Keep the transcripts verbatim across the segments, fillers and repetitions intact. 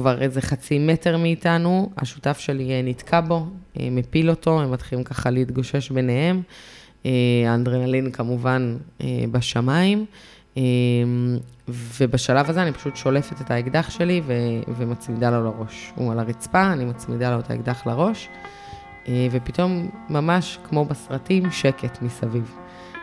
כבר איזה חצי מטר מאיתנו, השותף שלי נתקע בו, מפיל אותו, הם מתחילים ככה להתגושש ביניהם, האנדרנלין כמובן בשמיים, ובשלב הזה אני פשוט שולפת את האקדח שלי ומצמידה לו לראש. הוא על הרצפה, אני מצמידה לו את האקדח לראש, ופתאום ממש כמו בסרטים שקט מסביב.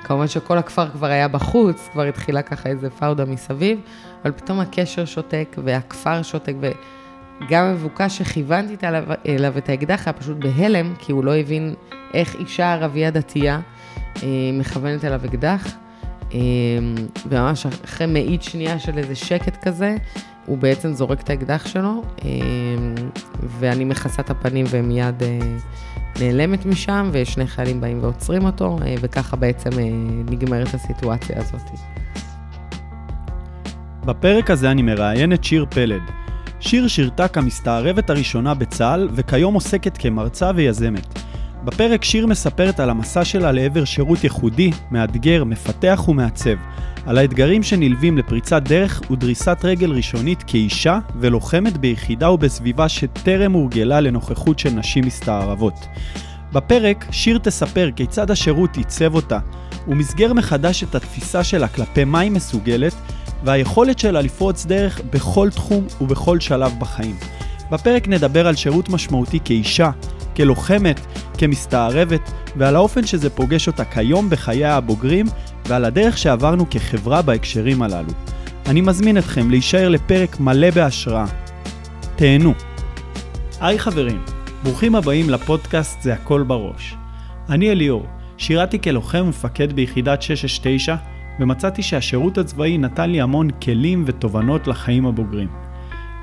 כמובן שכל הכפר כבר היה בחוץ, כבר התחילה ככה איזה פאודה מסביב, אבל פתאום הקשר שותק והכפר שותק, וגם המבוקש שכיוונתי אליו, אליו את האקדח היה פשוט בהלם, כי הוא לא הבין איך אישה ערבייה דתייה אה, מכוונת אליו אקדח, אה, וממש אחרי מאית שנייה של איזה שקט כזה, הוא בעצם זורק את האקדח שלו, אה, ואני מכסה את הפנים ומיד... אה, נעלמת משם, ושני חיילים באים ועוצרים אותו, וככה בעצם נגמרת הסיטואציה הזאת. בפרק הזה אני מראיין את שיר פלד. שיר שירתה כמסתערבת הראשונה בצה"ל, וכיום עוסקת כמרצה ויזמת. בפרק שיר מספרת על המסע שלה לעבר שירות ייחודי, מאתגר, מפתח ומעצב, על האתגרים שנלווים לפריצת דרך ודריסת רגל ראשונית כאישה ולוחמת ביחידה ובסביבה שטרם הורגלה לנוכחות של נשים מסתערבות. בפרק שיר תספר כיצד השירות ייצב אותה, ומסגר מחדש את התפיסה שלה כלפי מה היא מסוגלת, והיכולת שלה לפרוץ דרך בכל תחום ובכל שלב בחיים. בפרק נדבר על שירות משמעותי כאישה, כלוחמת, כמסתערבת, ועל האופן שזה פוגש אותה כיום בחיי הבוגרים, ועל הדרך שעברנו כחברה בהקשרים הללו. אני מזמין אתכם להישאר לפרק מלא בהשראה. תהנו. היי חברים, ברוכים הבאים לפודקאסט זה הכל בראש. אני אליאור, שירתי כלוחם ומפקד ביחידת שש שש תשע, ומצאתי שהשירות הצבאי נתן לי המון כלים ותובנות לחיים הבוגרים.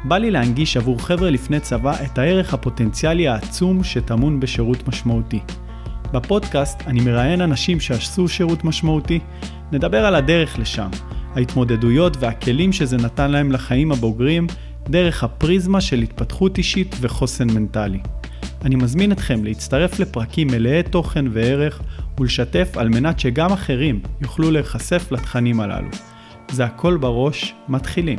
בא לי להנגיש עבור חבר'ה לפני צבא את הערך הפוטנציאלי העצום שטמון בשירות משמעותי. בפודקאסט אני מראיין אנשים שעשו שירות משמעותי, נדבר על הדרך לשם, ההתמודדויות והכלים שזה נתן להם לחיים הבוגרים, דרך הפריזמה של התפתחות אישית וחוסן מנטלי. אני מזמין אתכם להצטרף לפרקים מלאי תוכן וערך ולשתף על מנת שגם אחרים יוכלו להיחשף לתכנים הללו. זה הכל בראש, מתחילים.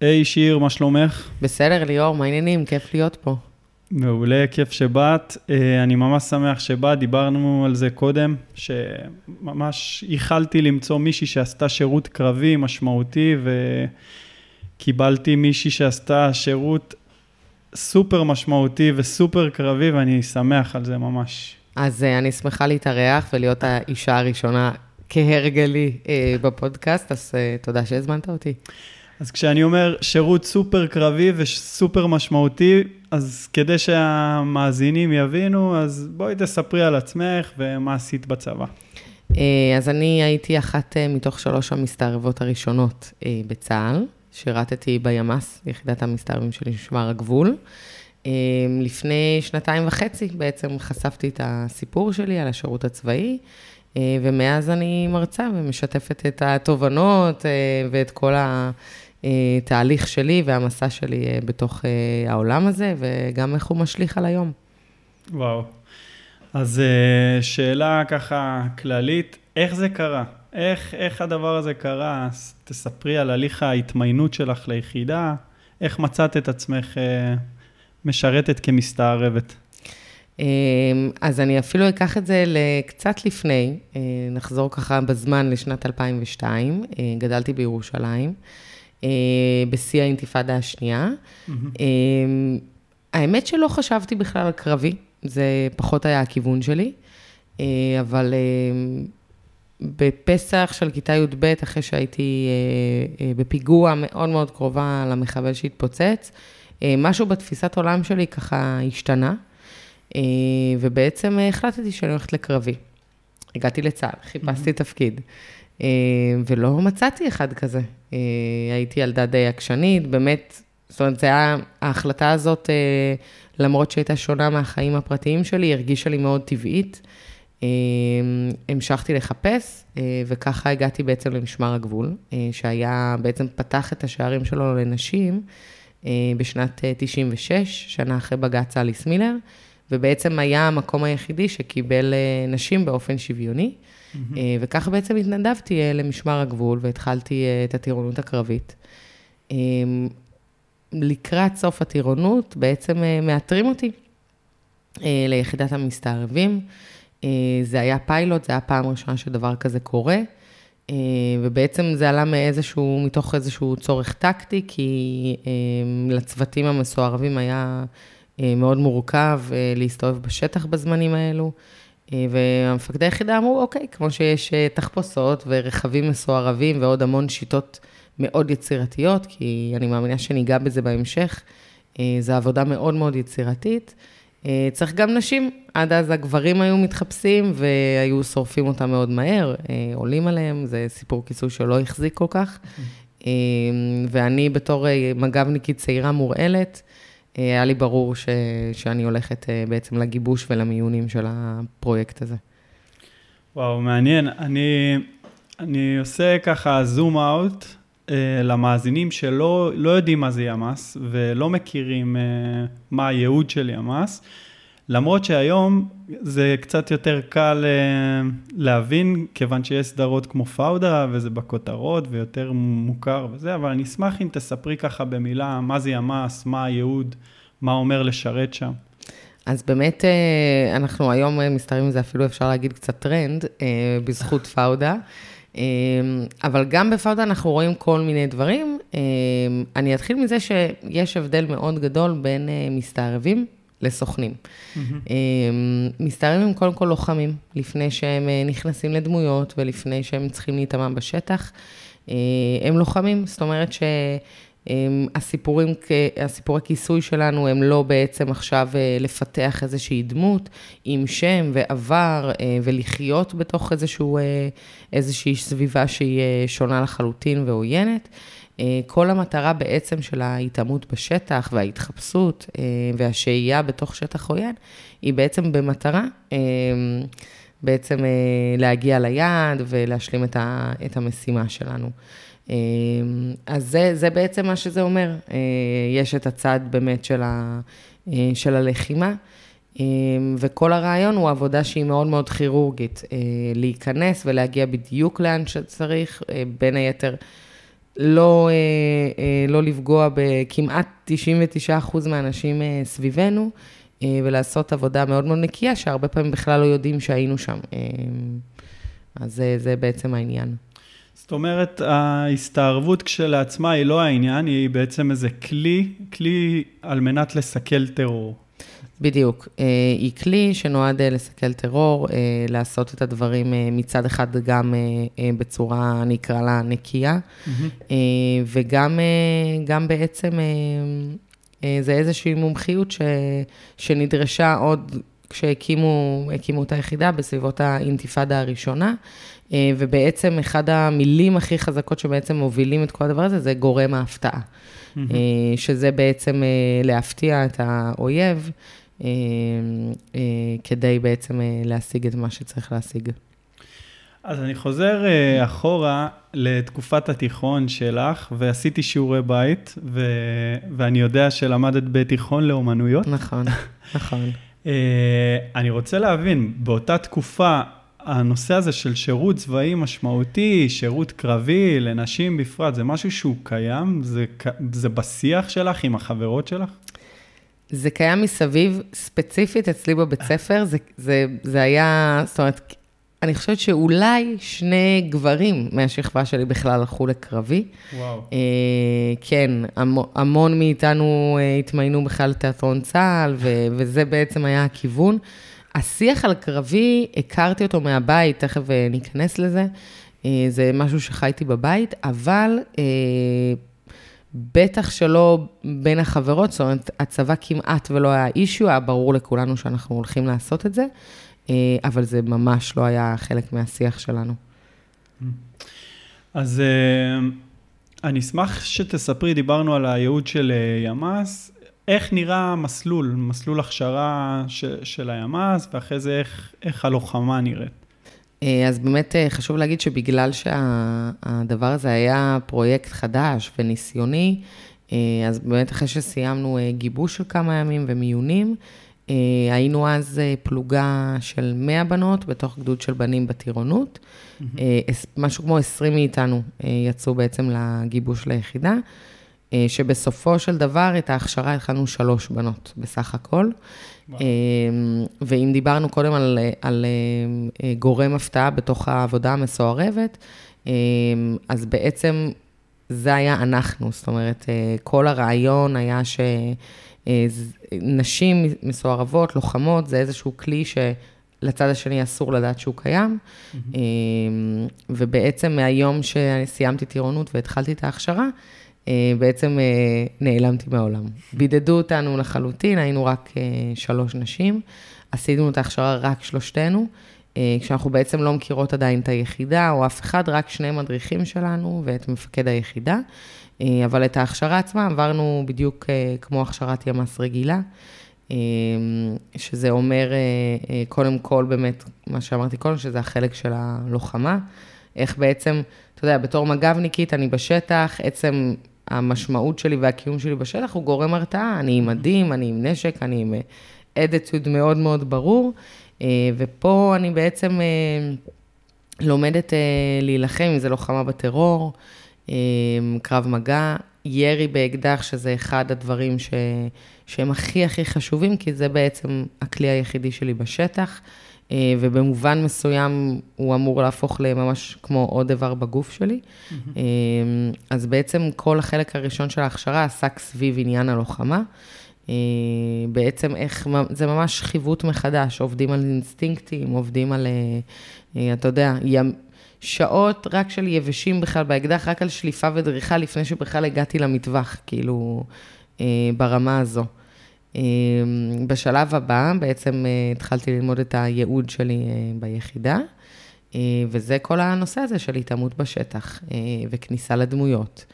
היי שיר, מה שלומך? בסדר ליאור, מה העניינים? כיף להיות פה. מעולה, כיף שבאת. אני ממש שמח שבאת, דיברנו על זה קודם, שממש איחלתי למצוא מישהי שעשתה שירות קרבי משמעותי, וקיבלתי מישהי שעשתה שירות סופר משמעותי וסופר קרבי, ואני שמח על זה ממש. אז אני שמחה להתארח ולהיות האישה הראשונה כהרגלי בפודקאסט, אז תודה שהזמנת אותי. אז כשאני אומר שירות סופר קרבי וסופר משמעותי, אז כדי שהמאזינים יבינו, אז בואי תספרי על עצמך ומה עשית בצבא. אז אני הייתי אחת מתוך שלוש המסתערבות הראשונות בצה"ל, שירתתי בימ"ס, יחידת המסתערבים של משמר הגבול. לפני שנתיים וחצי בעצם חשפתי את הסיפור שלי על השירות הצבאי, ומאז אני מרצה ומשתפת את התובנות ואת כל ה... תהליך שלי והמסע שלי בתוך העולם הזה, וגם איך הוא משליך על היום. וואו. אז שאלה ככה כללית, איך זה קרה? איך, איך הדבר הזה קרה? תספרי על הליך ההתמיינות שלך ליחידה, איך מצאת את עצמך משרתת כמסתערבת? אז אני אפילו אקח את זה לקצת לפני, נחזור ככה בזמן לשנת אלפיים ושתיים, גדלתי בירושלים, בשיא האינתיפאדה השנייה. האמת שלא חשבתי בכלל על קרבי, זה פחות היה הכיוון שלי, אבל בפסח של כיתה י' ב', אחרי שהייתי בפיגוע מאוד מאוד קרובה למחבל שהתפוצץ, משהו בתפיסת עולם שלי ככה השתנה, ובעצם החלטתי שאני הולכת לקרבי. הגעתי לצה"ל, חיפשתי תפקיד. ולא מצאתי אחד כזה. הייתי ילדה די עקשנית, באמת, זאת אומרת, זה היה, ההחלטה הזאת, למרות שהייתה שונה מהחיים הפרטיים שלי, הרגישה לי מאוד טבעית. המשכתי לחפש, וככה הגעתי בעצם למשמר הגבול, שהיה, בעצם פתח את השערים שלו לנשים, בשנת תשעים ושש, שנה אחרי בג"ץ אליס מילר, ובעצם היה המקום היחידי שקיבל נשים באופן שוויוני, וכך בעצם התנדבתי למשמר הגבול, והתחלתי את הטירונות הקרבית. לקראת סוף הטירונות, בעצם מאתרים אותי ליחידת המסתערבים. זה היה פיילוט, זה היה פעם ראשונה שדבר כזה קורה, ובעצם זה עלה מאיזשהו, מתוך איזשהו צורך טקטי, כי לצוותים המסוערבים היה מאוד מורכב להסתובב בשטח בזמנים האלו, והמפקדי היחידה אמרו, אוקיי, כמו שיש תחפושות ורכבים מסוערבים ועוד המון שיטות מאוד יצירתיות, כי אני מאמינה שניגע בזה בהמשך, זו עבודה מאוד מאוד יצירתית, צריך גם נשים, עד אז הגברים היו מתחפשים והיו שורפים אותם מאוד מהר, עולים עליהם, זה סיפור כיסוי שלא החזיק כל כך, ואני בתור מג"בניקית צעירה מורעלת, היה לי ברור ש... שאני הולכת בעצם לגיבוש ולמיונים של הפרויקט הזה. וואו, מעניין, אני, אני עושה ככה זום אאוט למאזינים שלא לא יודעים מה זה ימ"ס ולא מכירים מה הייעוד של ימ"ס, למרות שהיום זה קצת יותר קל להבין, כיוון שיש סדרות כמו פאודה וזה בכותרות ויותר מוכר וזה, אבל אני אשמח אם תספרי ככה במילה מה זה ימ"ס, מה הייעוד, מה אומר לשרת שם. אז באמת אנחנו היום מסתרים עם זה, אפילו אפשר להגיד קצת טרנד בזכות פאודה, אבל גם בפאודה אנחנו רואים כל מיני דברים. אני אתחיל מזה שיש הבדל מאוד גדול בין מסתערבים לסוכנים. מסתערבים הם קודם כל לוחמים, לפני שהם נכנסים לדמויות ולפני שהם צריכים להתאמן בשטח, הם לוחמים, זאת אומרת שהסיפורים, הסיפורי כיסוי שלנו הם לא בעצם עכשיו לפתח איזושהי דמות עם שם ועבר ולחיות בתוך איזשהו, איזושהי סביבה שהיא שונה לחלוטין ועוינת. כל המטרה בעצם של ההתאמות בשטח וההתחפשות והשהייה בתוך שטח עוין, היא בעצם במטרה בעצם להגיע ליעד ולהשלים את המשימה שלנו. אז זה, זה בעצם מה שזה אומר. יש את הצד באמת של, ה, של הלחימה, וכל הרעיון הוא עבודה שהיא מאוד מאוד כירורגית, להיכנס ולהגיע בדיוק לאן שצריך, בין היתר, לא, לא לפגוע בכמעט תשעים ותשעה אחוז מהאנשים סביבנו, ולעשות עבודה מאוד מאוד נקייה, שהרבה פעמים בכלל לא יודעים שהיינו שם. אז זה, זה בעצם העניין. זאת אומרת, ההסתערבות כשלעצמה היא לא העניין, היא בעצם איזה כלי, כלי על מנת לסכל טרור. בדיוק. היא כלי שנועד לסכל טרור, לעשות את הדברים מצד אחד גם בצורה, אני אקרא לה, נקייה, mm-hmm. וגם גם בעצם זה איזושהי מומחיות ש, שנדרשה עוד כשהקימו את היחידה בסביבות האינתיפאדה הראשונה, ובעצם אחד המילים הכי חזקות שבעצם מובילים את כל הדבר הזה, זה גורם ההפתעה. Mm-hmm. שזה בעצם להפתיע את האויב, כדי בעצם להשיג את מה שצריך להשיג. אז אני חוזר אחורה לתקופת התיכון שלך, ועשיתי שיעורי בית, ו... ואני יודע שלמדת בתיכון לאומנויות. נכון, נכון. אני רוצה להבין, באותה תקופה, הנושא הזה של שירות צבאי משמעותי, שירות קרבי לנשים בפרט, זה משהו שהוא קיים? זה, זה בשיח שלך עם החברות שלך? זה קיים מסביב, ספציפית אצלי בבית ספר, זה, זה, זה היה, זאת אומרת, אני חושבת שאולי שני גברים מהשכבה שלי בכלל הלכו לקרבי. וואו. אה, כן, המון, המון מאיתנו התמיינו בכלל לתיאטרון צה"ל, ו, וזה בעצם היה הכיוון. השיח על קרבי, הכרתי אותו מהבית, תכף ניכנס לזה, זה משהו שחייתי בבית, אבל בטח שלא בין החברות, זאת אומרת, הצבא כמעט ולא היה אישיו, היה ברור לכולנו שאנחנו הולכים לעשות את זה, אבל זה ממש לא היה חלק מהשיח שלנו. אז אני אשמח שתספרי, דיברנו על הייעוד של ימ"ס, איך נראה מסלול, מסלול הכשרה של הימ"ס, ואחרי זה איך, איך הלוחמה נראית? אז באמת חשוב להגיד שבגלל שהדבר הזה היה פרויקט חדש וניסיוני, אז באמת אחרי שסיימנו גיבוש של כמה ימים ומיונים, היינו אז פלוגה של מאה בנות בתוך גדוד של בנים בטירונות, משהו כמו עשרים מאיתנו יצאו בעצם לגיבוש ליחידה, שבסופו של דבר את ההכשרה התחלנו שלוש בנות בסך הכל. ואם דיברנו קודם על, על גורם הפתעה בתוך העבודה המסוערבת, אז בעצם זה היה אנחנו, זאת אומרת, כל הרעיון היה שנשים מסוערבות, לוחמות, זה איזשהו כלי ש... לצד השני אסור לדעת שהוא קיים, mm-hmm. ובעצם מהיום שסיימתי טירונות והתחלתי את ההכשרה, בעצם נעלמתי מהעולם. בידדו אותנו לחלוטין, היינו רק שלוש נשים, עשינו את ההכשרה רק שלושתנו, כשאנחנו בעצם לא מכירות עדיין את היחידה, או אף אחד, רק שני מדריכים שלנו ואת מפקד היחידה, אבל את ההכשרה עצמה עברנו בדיוק כמו הכשרת ימ"ס רגילה, שזה אומר קודם כל באמת, מה שאמרתי קודם, שזה החלק של הלוחמה, איך בעצם, אתה יודע, בתור מג"בניקית אני בשטח, עצם המשמעות שלי והקיום שלי בשטח הוא גורם הרתעה, אני עם מדים, אני עם נשק, אני עם אדיטיוד מאוד מאוד ברור, ופה אני בעצם לומדת להילחם, אם זה לוחמה בטרור, קרב מגע, ירי באקדח, שזה אחד הדברים ש... שהם הכי הכי חשובים, כי זה בעצם הכלי היחידי שלי בשטח, ובמובן מסוים הוא אמור להפוך לממש כמו עוד דבר בגוף שלי. Mm-hmm. אז בעצם כל החלק הראשון של ההכשרה עסק סביב עניין הלוחמה, בעצם איך, זה ממש חיוות מחדש, עובדים על אינסטינקטים, עובדים על, אתה יודע, ים... שעות רק של יבשים בכלל באקדח, רק על שליפה ודריכה, לפני שבכלל הגעתי למטווח, כאילו, אה, ברמה הזו. אה, בשלב הבא, בעצם אה, התחלתי ללמוד את הייעוד שלי אה, ביחידה, אה, וזה כל הנושא הזה של התאמות בשטח, אה, וכניסה לדמויות.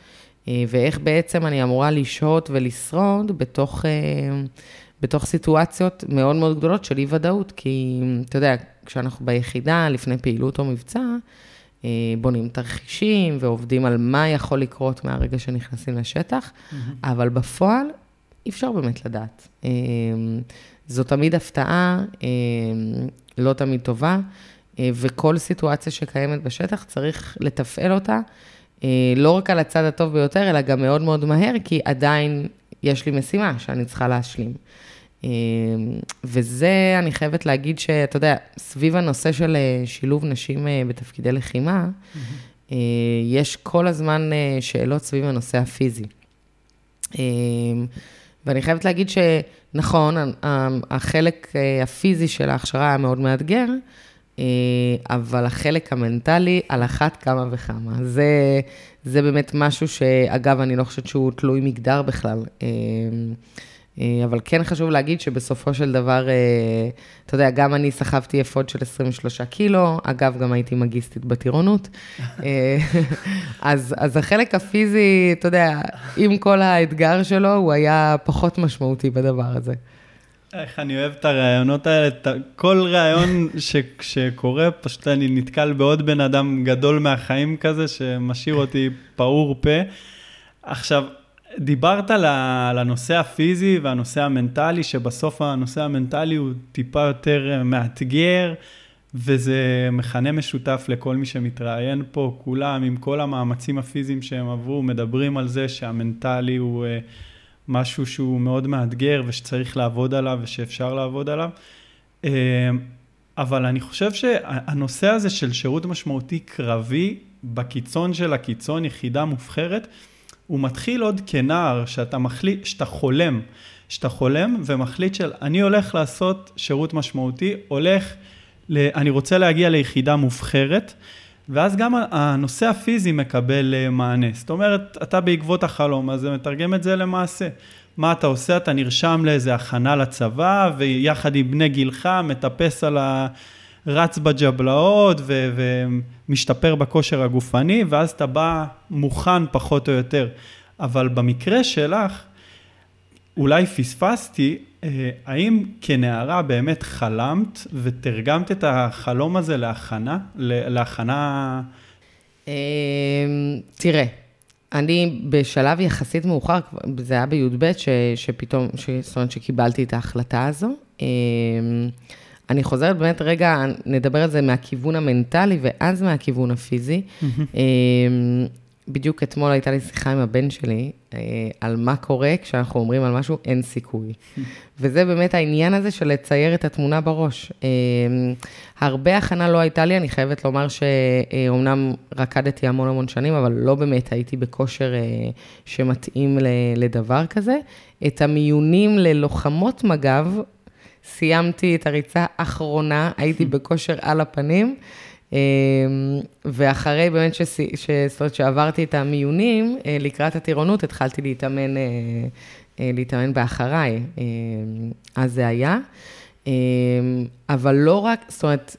אה, ואיך בעצם אני אמורה לשהות ולשרוד בתוך, אה, בתוך סיטואציות מאוד מאוד גדולות של אי ודאות, כי, אתה יודע, כשאנחנו ביחידה, לפני פעילות או מבצע, בונים תרחישים ועובדים על מה יכול לקרות מהרגע שנכנסים לשטח, mm-hmm. אבל בפועל אי אפשר באמת לדעת. זו תמיד הפתעה, לא תמיד טובה, וכל סיטואציה שקיימת בשטח צריך לתפעל אותה, לא רק על הצד הטוב ביותר, אלא גם מאוד מאוד מהר, כי עדיין יש לי משימה שאני צריכה להשלים. וזה אני חייבת להגיד שאתה יודע, סביב הנושא של שילוב נשים בתפקידי לחימה, mm-hmm. יש כל הזמן שאלות סביב הנושא הפיזי. ואני חייבת להגיד שנכון, החלק הפיזי של ההכשרה היה מאוד מאתגר, אבל החלק המנטלי על אחת כמה וכמה. זה, זה באמת משהו שאגב, אני לא חושבת שהוא תלוי מגדר בכלל. אבל כן חשוב להגיד שבסופו של דבר, אתה יודע, גם אני סחבתי אפוד של עשרים ושלושה קילו, אגב, גם הייתי מגיסטית בטירונות. אז, אז החלק הפיזי, אתה יודע, עם כל האתגר שלו, הוא היה פחות משמעותי בדבר הזה. איך אני אוהב את הרעיונות האלה, כל רעיון ש, שקורה, פשוט אני נתקל בעוד בן אדם גדול מהחיים כזה, שמשאיר אותי פעור פה. עכשיו, דיברת על הנושא הפיזי והנושא המנטלי, שבסוף הנושא המנטלי הוא טיפה יותר מאתגר, וזה מכנה משותף לכל מי שמתראיין פה, כולם עם כל המאמצים הפיזיים שהם עברו, מדברים על זה שהמנטלי הוא משהו שהוא מאוד מאתגר, ושצריך לעבוד עליו ושאפשר לעבוד עליו. אבל אני חושב שהנושא הזה של שירות משמעותי קרבי, בקיצון של הקיצון, יחידה מובחרת, הוא מתחיל עוד כנער, שאתה מחליט, שאתה חולם, שאתה חולם ומחליט של, אני הולך לעשות שירות משמעותי, הולך, אני רוצה להגיע ליחידה מובחרת, ואז גם הנושא הפיזי מקבל מענה. זאת אומרת, אתה בעקבות החלום, אז מתרגם את זה למעשה. מה אתה עושה? אתה נרשם לאיזה הכנה לצבא, ויחד עם בני גילך, מטפס על ה... רץ בג'בלאות ו- ומשתפר בכושר הגופני, ואז אתה בא מוכן פחות או יותר. אבל במקרה שלך, אולי פספסתי, האם כנערה באמת חלמת ותרגמת את החלום הזה להכנה? להכנה... תראה, אני בשלב יחסית מאוחר, זה היה בי"ב שפתאום, זאת אומרת שקיבלתי את ההחלטה הזו, אני חוזרת באמת רגע, נדבר על זה מהכיוון המנטלי ואז מהכיוון הפיזי. בדיוק אתמול הייתה לי שיחה עם הבן שלי, על מה קורה כשאנחנו אומרים על משהו, אין סיכוי. וזה באמת העניין הזה של לצייר את התמונה בראש. הרבה הכנה לא הייתה לי, אני חייבת לומר שאומנם רקדתי המון המון שנים, אבל לא באמת הייתי בכושר שמתאים לדבר כזה. את המיונים ללוחמות מג"ב, סיימתי את הריצה האחרונה, הייתי בכושר על הפנים, ואחרי באמת שעברתי את המיונים, לקראת הטירונות, התחלתי להתאמן, להתאמן באחריי. אז זה היה. אבל לא רק, זאת אומרת,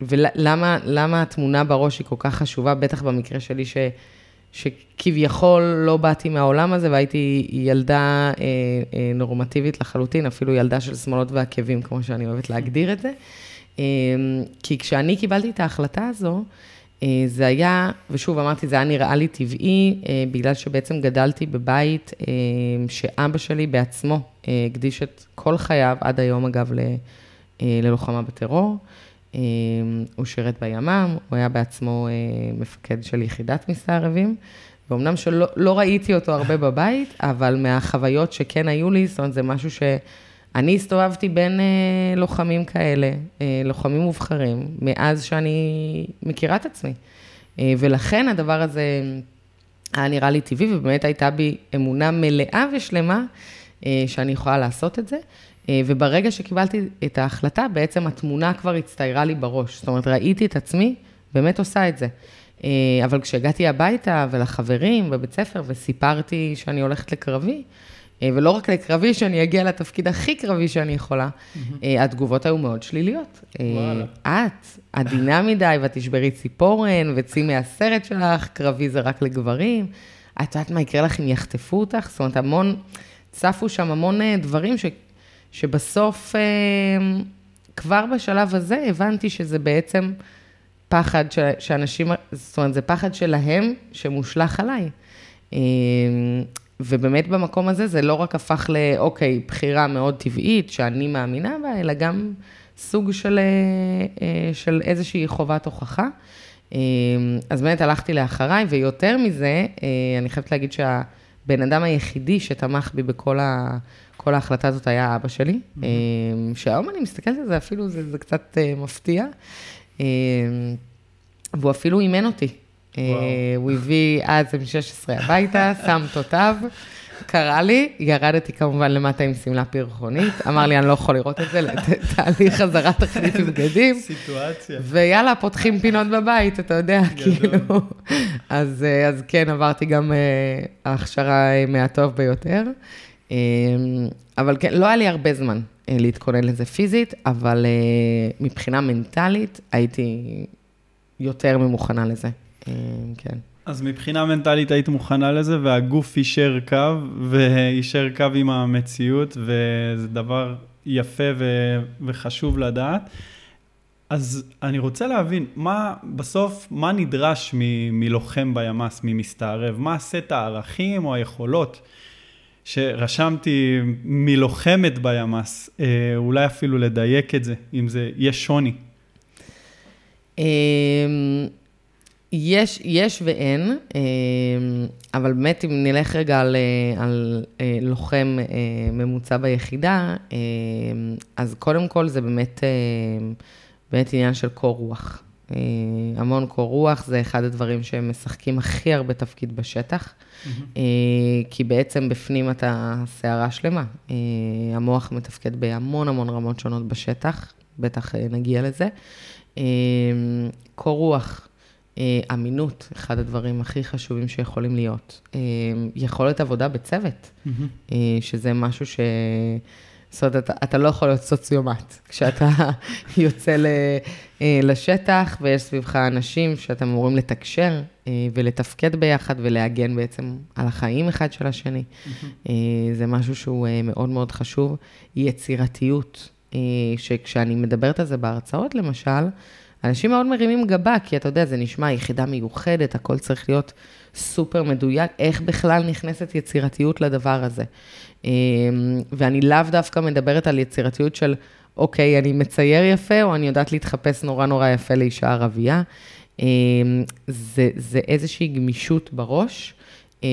ולמה, למה התמונה בראש היא כל כך חשובה, בטח במקרה שלי ש, שכביכול לא באתי מהעולם הזה, והייתי ילדה נורמטיבית לחלוטין, אפילו ילדה של שמאלות ועקבים, כמו שאני אוהבת להגדיר את זה. כי כשאני קיבלתי את ההחלטה הזו, זה היה, ושוב אמרתי, זה היה נראה לי טבעי, בגלל שבעצם גדלתי בבית שאבא שלי בעצמו הקדיש את כל חייו, עד היום אגב ללוחמה בטרור, הוא שירת בימ"מ, הוא היה בעצמו מפקד של יחידת מסתערבים, ואומנם שלא לא ראיתי אותו הרבה בבית, אבל מהחוויות שכן היו לי, זאת אומרת, זה משהו ש... אני הסתובבתי בין אה, לוחמים כאלה, אה, לוחמים מובחרים, מאז שאני מכירה את עצמי. אה, ולכן הדבר הזה היה נראה לי טבעי, ובאמת הייתה בי אמונה מלאה ושלמה אה, שאני יכולה לעשות את זה. אה, וברגע שקיבלתי את ההחלטה, בעצם התמונה כבר הצטיירה לי בראש. זאת אומרת, ראיתי את עצמי, באמת עושה את זה. אה, אבל כשהגעתי הביתה ולחברים בבית ספר וסיפרתי שאני הולכת לקרבי, ולא רק לקרבי, שאני אגיע לתפקיד הכי קרבי שאני יכולה, התגובות היו מאוד שליליות. את, עדינה מדי, ותשברי ציפורן, וצי מהסרט שלך, קרבי זה רק לגברים, את יודעת מה יקרה לך אם יחטפו אותך? זאת אומרת, המון, צפו שם המון דברים, שבסוף, כבר בשלב הזה, הבנתי שזה בעצם פחד שאנשים, זאת אומרת, זה פחד שלהם, שמושלח עליי. ובאמת במקום הזה, זה לא רק הפך לאוקיי, בחירה מאוד טבעית, שאני מאמינה בה, אלא גם סוג של, של איזושהי חובת הוכחה. אז באמת הלכתי לאחריי, ויותר מזה, אני חייבת להגיד שהבן אדם היחידי שתמך בי בכל ה, כל ההחלטה הזאת היה אבא שלי, mm-hmm. שהיום אני מסתכלת על זה, אפילו זה, זה קצת מפתיע, והוא אפילו אימן אותי. הוא הביא אז אם שש עשרה הביתה, שם תותיו, קרא לי, ירדתי כמובן למטה עם סמלה פרחונית, אמר לי אני לא יכול לראות את זה, תהליך חזרה תחליף עם בגדים, ויאללה פותחים פינות בבית, אתה יודע, כאילו, אז כן עברתי גם ההכשרה מהטוב ביותר, אבל כן, לא היה לי הרבה זמן להתכונן לזה פיזית, אבל מבחינה מנטלית הייתי יותר ממוכנה לזה. כן. אז מבחינה מנטלית היית מוכנה לזה, והגוף יישר קו, ויישר קו עם המציאות, וזה דבר יפה ו- וחשוב לדעת. אז אני רוצה להבין, מה, בסוף, מה נדרש מ- מלוחם בימ"ס, ממסתערב? מה סט הערכים או היכולות שרשמתי מלוחמת בימ"ס? אולי אפילו לדייק את זה, אם זה, יש שוני. אה... יש, יש ואין, אבל באמת אם נלך רגע על, על לוחם ממוצע ביחידה, אז קודם כל זה באמת, באמת עניין של קור רוח. המון קור רוח זה אחד הדברים שהם משחקים הכי הרבה תפקיד בשטח, mm-hmm. כי בעצם בפנים אתה שערה שלמה. המוח מתפקד בהמון המון רמות שונות בשטח, בטח נגיע לזה. קור רוח. אמינות, אחד הדברים הכי חשובים שיכולים להיות. יכולת עבודה בצוות, mm-hmm. שזה משהו ש... זאת אומרת, אתה, אתה לא יכול להיות סוציומט, כשאתה יוצא ל, לשטח ויש סביבך אנשים שאתם אמורים לתקשר ולתפקד ביחד ולהגן בעצם על החיים אחד של השני. Mm-hmm. זה משהו שהוא מאוד מאוד חשוב. יצירתיות, שכשאני מדברת על זה בהרצאות למשל, אנשים מאוד מרימים גבה, כי אתה יודע, זה נשמע יחידה מיוחדת, הכל צריך להיות סופר מדויק, איך בכלל נכנסת יצירתיות לדבר הזה. ואני לאו דווקא מדברת על יצירתיות של, אוקיי, אני מצייר יפה, או אני יודעת להתחפש נורא נורא יפה לאישה ערבייה. זה, זה איזושהי גמישות בראש,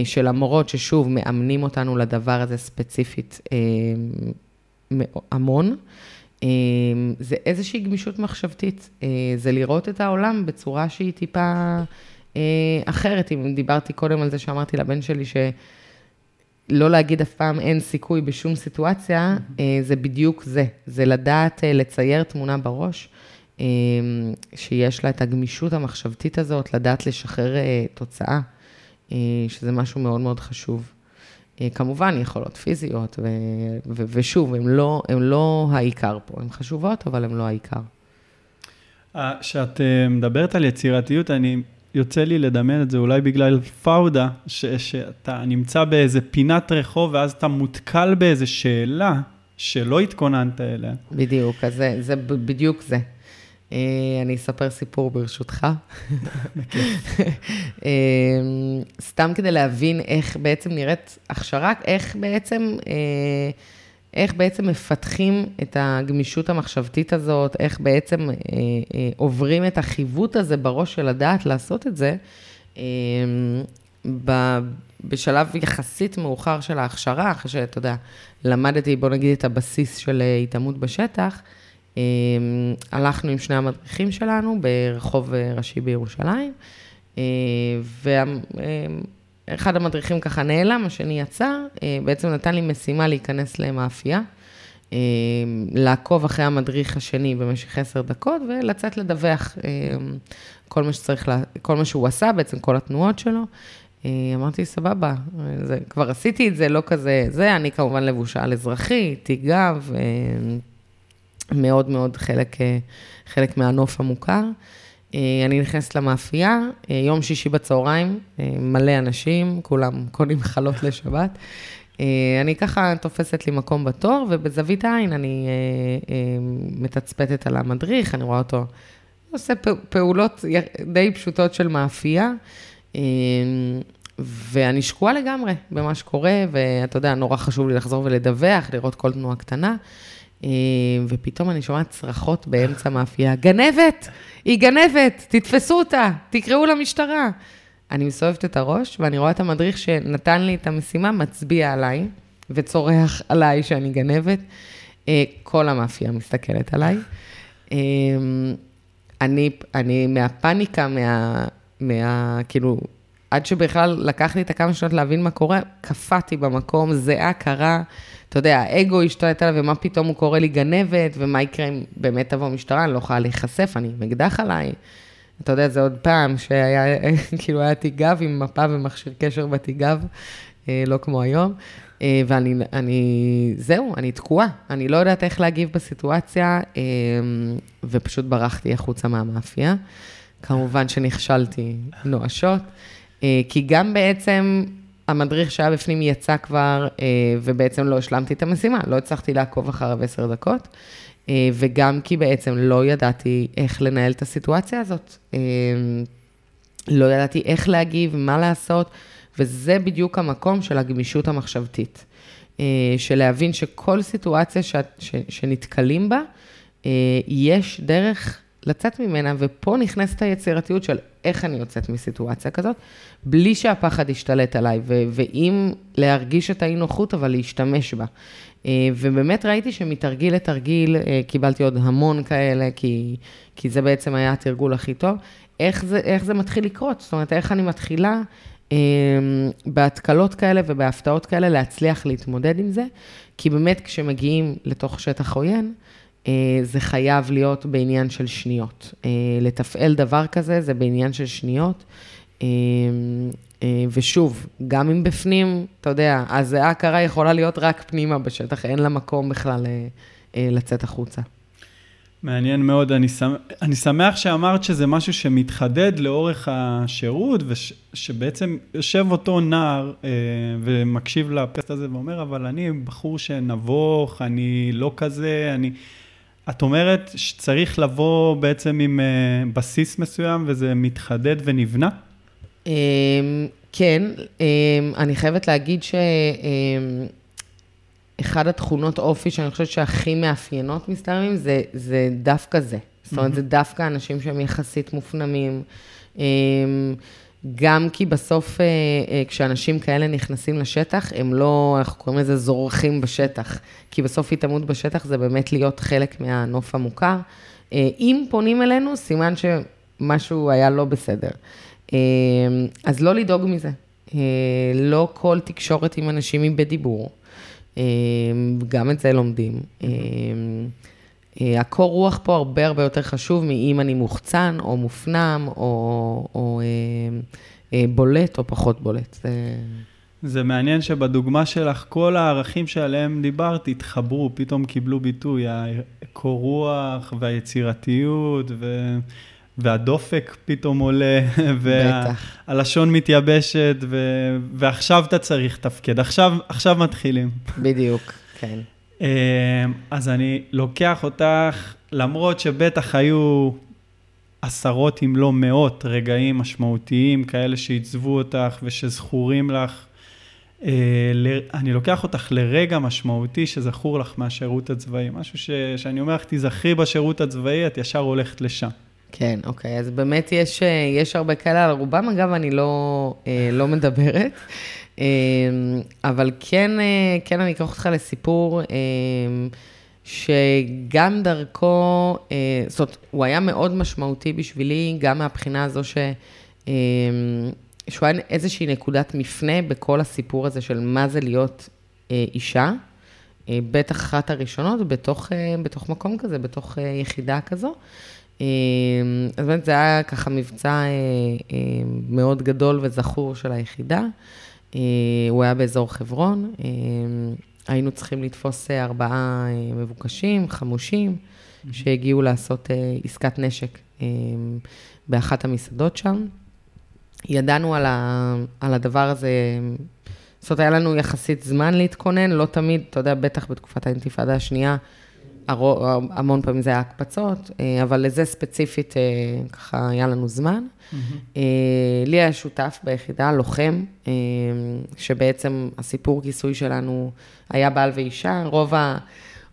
של המורות ששוב מאמנים אותנו לדבר הזה ספציפית המון, זה איזושהי גמישות מחשבתית, זה לראות את העולם בצורה שהיא טיפה אחרת. אם דיברתי קודם על זה שאמרתי לבן שלי שלא להגיד אף פעם אין סיכוי בשום סיטואציה, זה בדיוק זה, זה לדעת לצייר תמונה בראש, שיש לה את הגמישות המחשבתית הזאת, לדעת לשחרר תוצאה, שזה משהו מאוד מאוד חשוב. כמובן, יכולות פיזיות, ושוב, הן לא העיקר פה, הן חשובות, אבל הן לא העיקר. כשאת מדברת על יצירתיות, אני יוצא לי לדמיין את זה, אולי בגלל פאודה, שאתה נמצא באיזה פינת רחוב, ואז אתה מותקל באיזה שאלה, שלא התכוננת אליה. בדיוק, אז זה בדיוק זה. אני אספר סיפור ברשותך. סתם כדי להבין איך בעצם נראית הכשרה, איך בעצם, איך בעצם מפתחים את הגמישות המחשבתית הזאת, איך בעצם עוברים את החיווט הזה בראש של הדעת לעשות את זה, בשלב יחסית מאוחר של ההכשרה, אחרי שאתה יודע, למדתי, בוא נגיד, את הבסיס של התאמות בשטח, הלכנו עם שני המדריכים שלנו ברחוב ראשי בירושלים, ואחד המדריכים ככה נעלם, השני יצא, בעצם נתן לי משימה להיכנס למאפייה, לעקוב אחרי המדריך השני במשך עשר דקות, ולצאת לדווח כל מה שצריך, כל מה שהוא עשה, בעצם כל התנועות שלו. אמרתי, סבבה, זה, כבר עשיתי את זה, לא כזה, זה, אני כמובן לבושה על אזרחי, תיגב, מאוד מאוד חלק, חלק מהנוף המוכר. אני נכנסת למאפייה, יום שישי בצהריים, מלא אנשים, כולם קונים חלות לשבת. אני ככה תופסת לי מקום בתור, ובזווית העין אני מתצפתת על המדריך, אני רואה אותו, עושה פעולות די פשוטות של מאפייה, ואני שקועה לגמרי במה שקורה, ואתה יודע, נורא חשוב לי לחזור ולדווח, לראות כל תנועה קטנה, ופתאום אני שומעת צרחות באמצע מאפייה, גנבת, היא גנבת, תתפסו אותה, תקראו למשטרה. אני מסובבת את הראש, ואני רואה את המדריך שנתן לי את המשימה, מצביע עליי, וצורח עליי שאני גנבת. כל המאפייה מסתכלת עליי. אני, אני מהפניקה, מה, מה, כאילו, עד שבכלל לקחתי את הכמה שנות להבין מה קורה, קפאתי במקום, זהה קרה, אתה יודע, האגו השתלט עליו, ומה פתאום הוא קורא לי גנבת, ומה יקרה אם באמת תבוא משטרה, אני לא יכולה להיחשף, אני מקדח עליי. אתה יודע, זה עוד פעם, שהיה, כאילו היה תיגב עם מפה ומכשיר קשר בתיגב, לא כמו היום, ואני, אני, זהו, אני תקועה, אני לא יודעת איך להגיב בסיטואציה, ופשוט ברחתי החוצה מהמאפייה, כמובן שנכשלתי נואשות, כי גם בעצם המדריך שהיה בפנים יצא כבר, ובעצם לא השלמתי את המשימה, לא הצלחתי לעקוב אחריו עשר דקות, וגם כי בעצם לא ידעתי איך לנהל את הסיטואציה הזאת, לא ידעתי איך להגיב, מה לעשות, וזה בדיוק המקום של הגמישות המחשבתית, של להבין שכל סיטואציה ש... ש... שנתקלים בה, יש דרך לצאת ממנה, ופה נכנסת היצירתיות של איך אני יוצאת מסיטואציה כזאת, בלי שהפחד ישתלט עליי, ו- ואם להרגיש את האי-נוחות, אבל להשתמש בה. ובאמת ראיתי שמתרגיל לתרגיל, קיבלתי עוד המון כאלה, כי, כי זה בעצם היה התרגול הכי טוב, איך זה, איך זה מתחיל לקרות, זאת אומרת, איך אני מתחילה בהתקלות כאלה ובהפתעות כאלה, להצליח להתמודד עם זה, כי באמת כשמגיעים לתוך שטח עוין, זה חייב להיות בעניין של שניות. לתפעל דבר כזה, זה בעניין של שניות. ושוב, גם אם בפנים, אתה יודע, הזיעה הקרה יכולה להיות רק פנימה בשטח, אין לה מקום בכלל לצאת החוצה. מעניין מאוד, אני שמח, אני שמח שאמרת שזה משהו שמתחדד לאורך השירות, ושבעצם יושב אותו נער אה, ומקשיב לפסט הזה ואומר, אבל אני בחור שנבוך, אני לא כזה, אני... את אומרת שצריך לבוא בעצם עם אה, בסיס מסוים, וזה מתחדד ונבנה? אה, כן, אה, אני חייבת להגיד ש... אה, אחד התכונות אופי שאני חושבת שהכי מאפיינות מסתרמים, זה, זה דווקא זה. זאת אומרת, זה דווקא אנשים שהם יחסית מופנמים, גם כי בסוף, כשאנשים כאלה נכנסים לשטח, הם לא, אנחנו קוראים לזה זורחים בשטח, כי בסוף התאמות בשטח זה באמת להיות חלק מהנוף המוכר. אם פונים אלינו, סימן שמשהו היה לא בסדר. אז לא לדאוג מזה. לא כל תקשורת עם אנשים היא בדיבור. גם את זה לומדים. הקור רוח פה הרבה הרבה יותר חשוב מאם אני מוחצן או מופנם או, או בולט או פחות בולט. זה מעניין שבדוגמה שלך כל הערכים שעליהם דיברת התחברו, פתאום קיבלו ביטוי, הקור רוח והיצירתיות ו... והדופק פתאום עולה, והלשון מתייבשת, ו... ועכשיו אתה צריך תפקד, עכשיו, עכשיו מתחילים. בדיוק, כן. אז אני לוקח אותך, למרות שבטח היו עשרות אם לא מאות רגעים משמעותיים, כאלה שעיצבו אותך ושזכורים לך, אני לוקח אותך לרגע משמעותי שזכור לך מהשירות הצבאי, משהו ש... שאני אומר לך, תזכרי בשירות הצבאי, את ישר הולכת לשם. כן, אוקיי, אז באמת יש, יש הרבה כאלה, על רובם אגב אני לא, לא מדברת, אבל כן, כן אני אקרוך אותך לסיפור שגם דרכו, זאת אומרת, הוא היה מאוד משמעותי בשבילי, גם מהבחינה הזו ש, שהוא היה איזושהי נקודת מפנה בכל הסיפור הזה של מה זה להיות אישה, בטח אחת הראשונות, בתוך, בתוך מקום כזה, בתוך יחידה כזו, אז באמת זה היה ככה מבצע מאוד גדול וזכור של היחידה, הוא היה באזור חברון, היינו צריכים לתפוס ארבעה מבוקשים, חמושים, שהגיעו לעשות עסקת נשק באחת המסעדות שם. ידענו על הדבר הזה, זאת אומרת, היה לנו יחסית זמן להתכונן, לא תמיד, אתה יודע, בטח בתקופת האינתיפאדה השנייה, המון פעמים זה היה הקפצות, אבל לזה ספציפית, ככה היה לנו זמן. לי היה שותף ביחידה, לוחם, שבעצם הסיפור כיסוי שלנו היה בעל ואישה.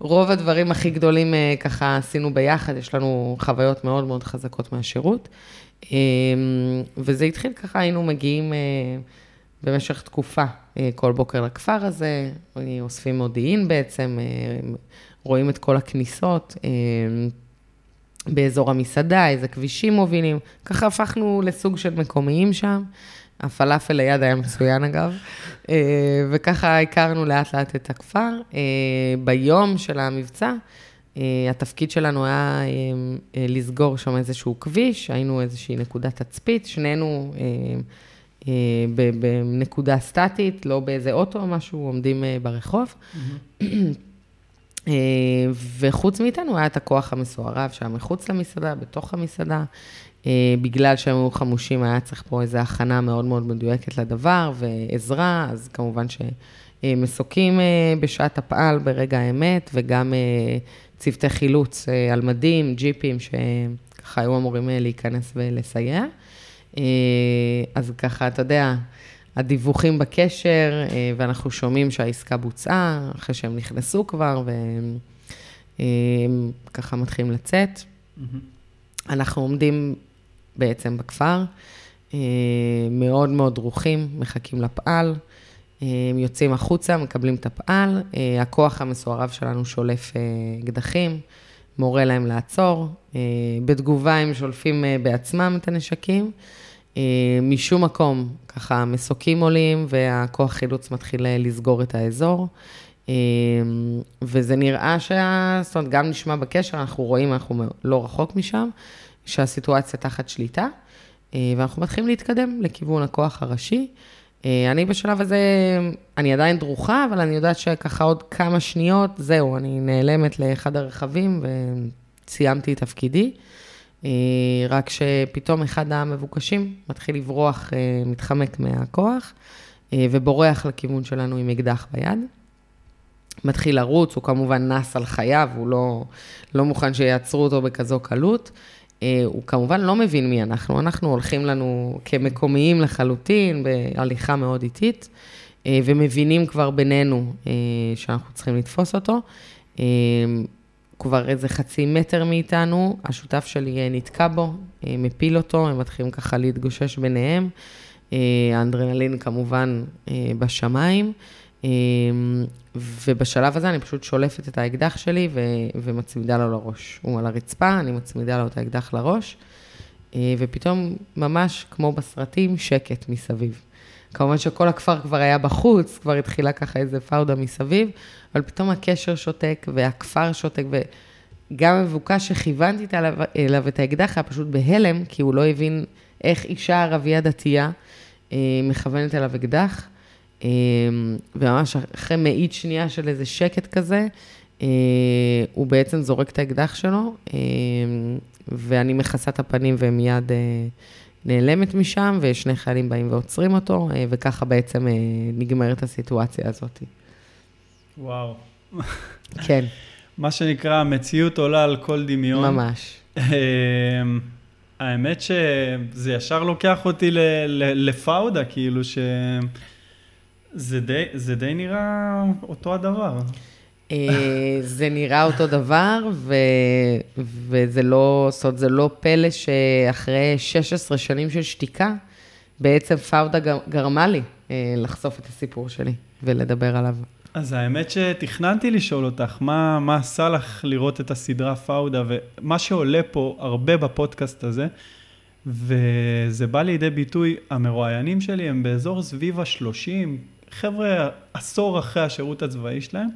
רוב הדברים הכי גדולים ככה עשינו ביחד, יש לנו חוויות מאוד מאוד חזקות מהשירות. וזה התחיל ככה, היינו מגיעים במשך תקופה, כל בוקר לכפר הזה, אוספים מודיעין בעצם, רואים את כל הכניסות, באזור המסעדה, איזה כבישים מובילים, ככה הפכנו לסוג של מקומיים שם, הפלאפל ליד היה מצוין אגב, וככה הכרנו לאט לאט את הכפר, ביום של המבצע, התפקיד שלנו היה לסגור שם איזשהו כביש, היינו איזושהי נקודת תצפית, שנינו בנקודה סטטית, לא באיזה אוטו או משהו, עומדים ברחוב, וחוץ מאיתנו היה את הכוח המסוערב שהיה מחוץ למסעדה, בתוך המסעדה, בגלל שהם היו חמושים היה צריך פה איזו הכנה מאוד מאוד מדויקת לדבר ועזרה, אז כמובן שמסוקים בשעת הפעל ברגע האמת, וגם צוותי חילוץ על מדים, ג'יפים שככה היו אמורים להיכנס ולסייע, אז ככה אתה יודע, הדיווחים בקשר, ואנחנו שומעים שהעסקה בוצעה, אחרי שהם נכנסו כבר, והם ככה מתחילים לצאת. אנחנו עומדים בעצם בכפר, מאוד מאוד דרוכים, מחכים לפעל, הם יוצאים החוצה, מקבלים את הפעל, הכוח המסוערב שלנו שולף אקדחים, מורה להם לעצור, בתגובה הם שולפים בעצמם את הנשקים, משום מקום, ככה מסוקים עולים, והכוח חילוץ מתחיל לסגור את האזור, וזה נראה שה... זאת אומרת, גם נשמע בקשר, אנחנו רואים, אנחנו לא רחוק משם, שהסיטואציה תחת שליטה, ואנחנו מתחילים להתקדם לכיוון הכוח הראשי. אני בשלב הזה, אני עדיין דרוכה, אבל אני יודעת שככה עוד כמה שניות, זהו, אני נעלמת לאחד הרחבים, וסיימתי את תפקידי. רק שפתאום אחד המבוקשים מתחיל לברוח, מתחמק מהכוח, ובורח לכיוון שלנו עם אקדח ביד. מתחיל לרוץ, הוא כמובן נס על חייו, הוא לא, לא מוכן שיעצרו אותו בכזו קלות. הוא כמובן לא מבין מי אנחנו, אנחנו הולכים לנו כמקומיים לחלוטין, בהליכה מאוד איטית, ומבינים כבר בינינו שאנחנו צריכים לתפוס אותו. כבר איזה חצי מטר מאיתנו, השותף שלי נתקע בו, מפיל אותו, הם מתחילים ככה להתגושש ביניהם, האנדרנלין כמובן בשמיים, ובשלב הזה אני פשוט שולפת את האקדח שלי ומצמידה לו לראש. הוא על הרצפה, אני מצמידה לו את האקדח לראש, ופתאום ממש כמו בסרטים, שקט מסביב. כמובן שכל הכפר כבר היה בחוץ, כבר התחילה ככה איזה פאודה מסביב, אבל פתאום הקשר שותק והכפר שותק, וגם מבוקש שכיוונתי אליו את האקדח היה פשוט בהלם, כי הוא לא הבין איך אישה ערבייה דתייה מכוונת אליו אקדח, וממש אחרי מאית שנייה של איזה שקט כזה, הוא בעצם זורק את האקדח שלו, ואני מכסה את הפנים והם מיד נעלמת משם, ושני חיילים באים ועוצרים אותו, וככה בעצם נגמרת הסיטואציה הזאת. וואו. כן. מה שנקרא, המציאות עולה על כל דמיון. ממש. האמת שזה ישר לוקח אותי לפאודה, כאילו ש... זה די, זה די נראה אותו הדבר. זה נראה אותו דבר, ו, וזה לא, זאת, זה לא פלא שאחרי שש עשרה שנים של שתיקה, בעצם פאודה גרמה לי לחשוף את הסיפור שלי ולדבר עליו. אז האמת שתכננתי לשאול אותך, מה, מה עשה לך לראות את הסדרה פאודה, ומה שעולה פה הרבה בפודקאסט הזה, וזה בא לידי ביטוי, המרואיינים שלי הם באזור סביב השלושים, חבר'ה עשור אחרי השירות הצבאי שלהם,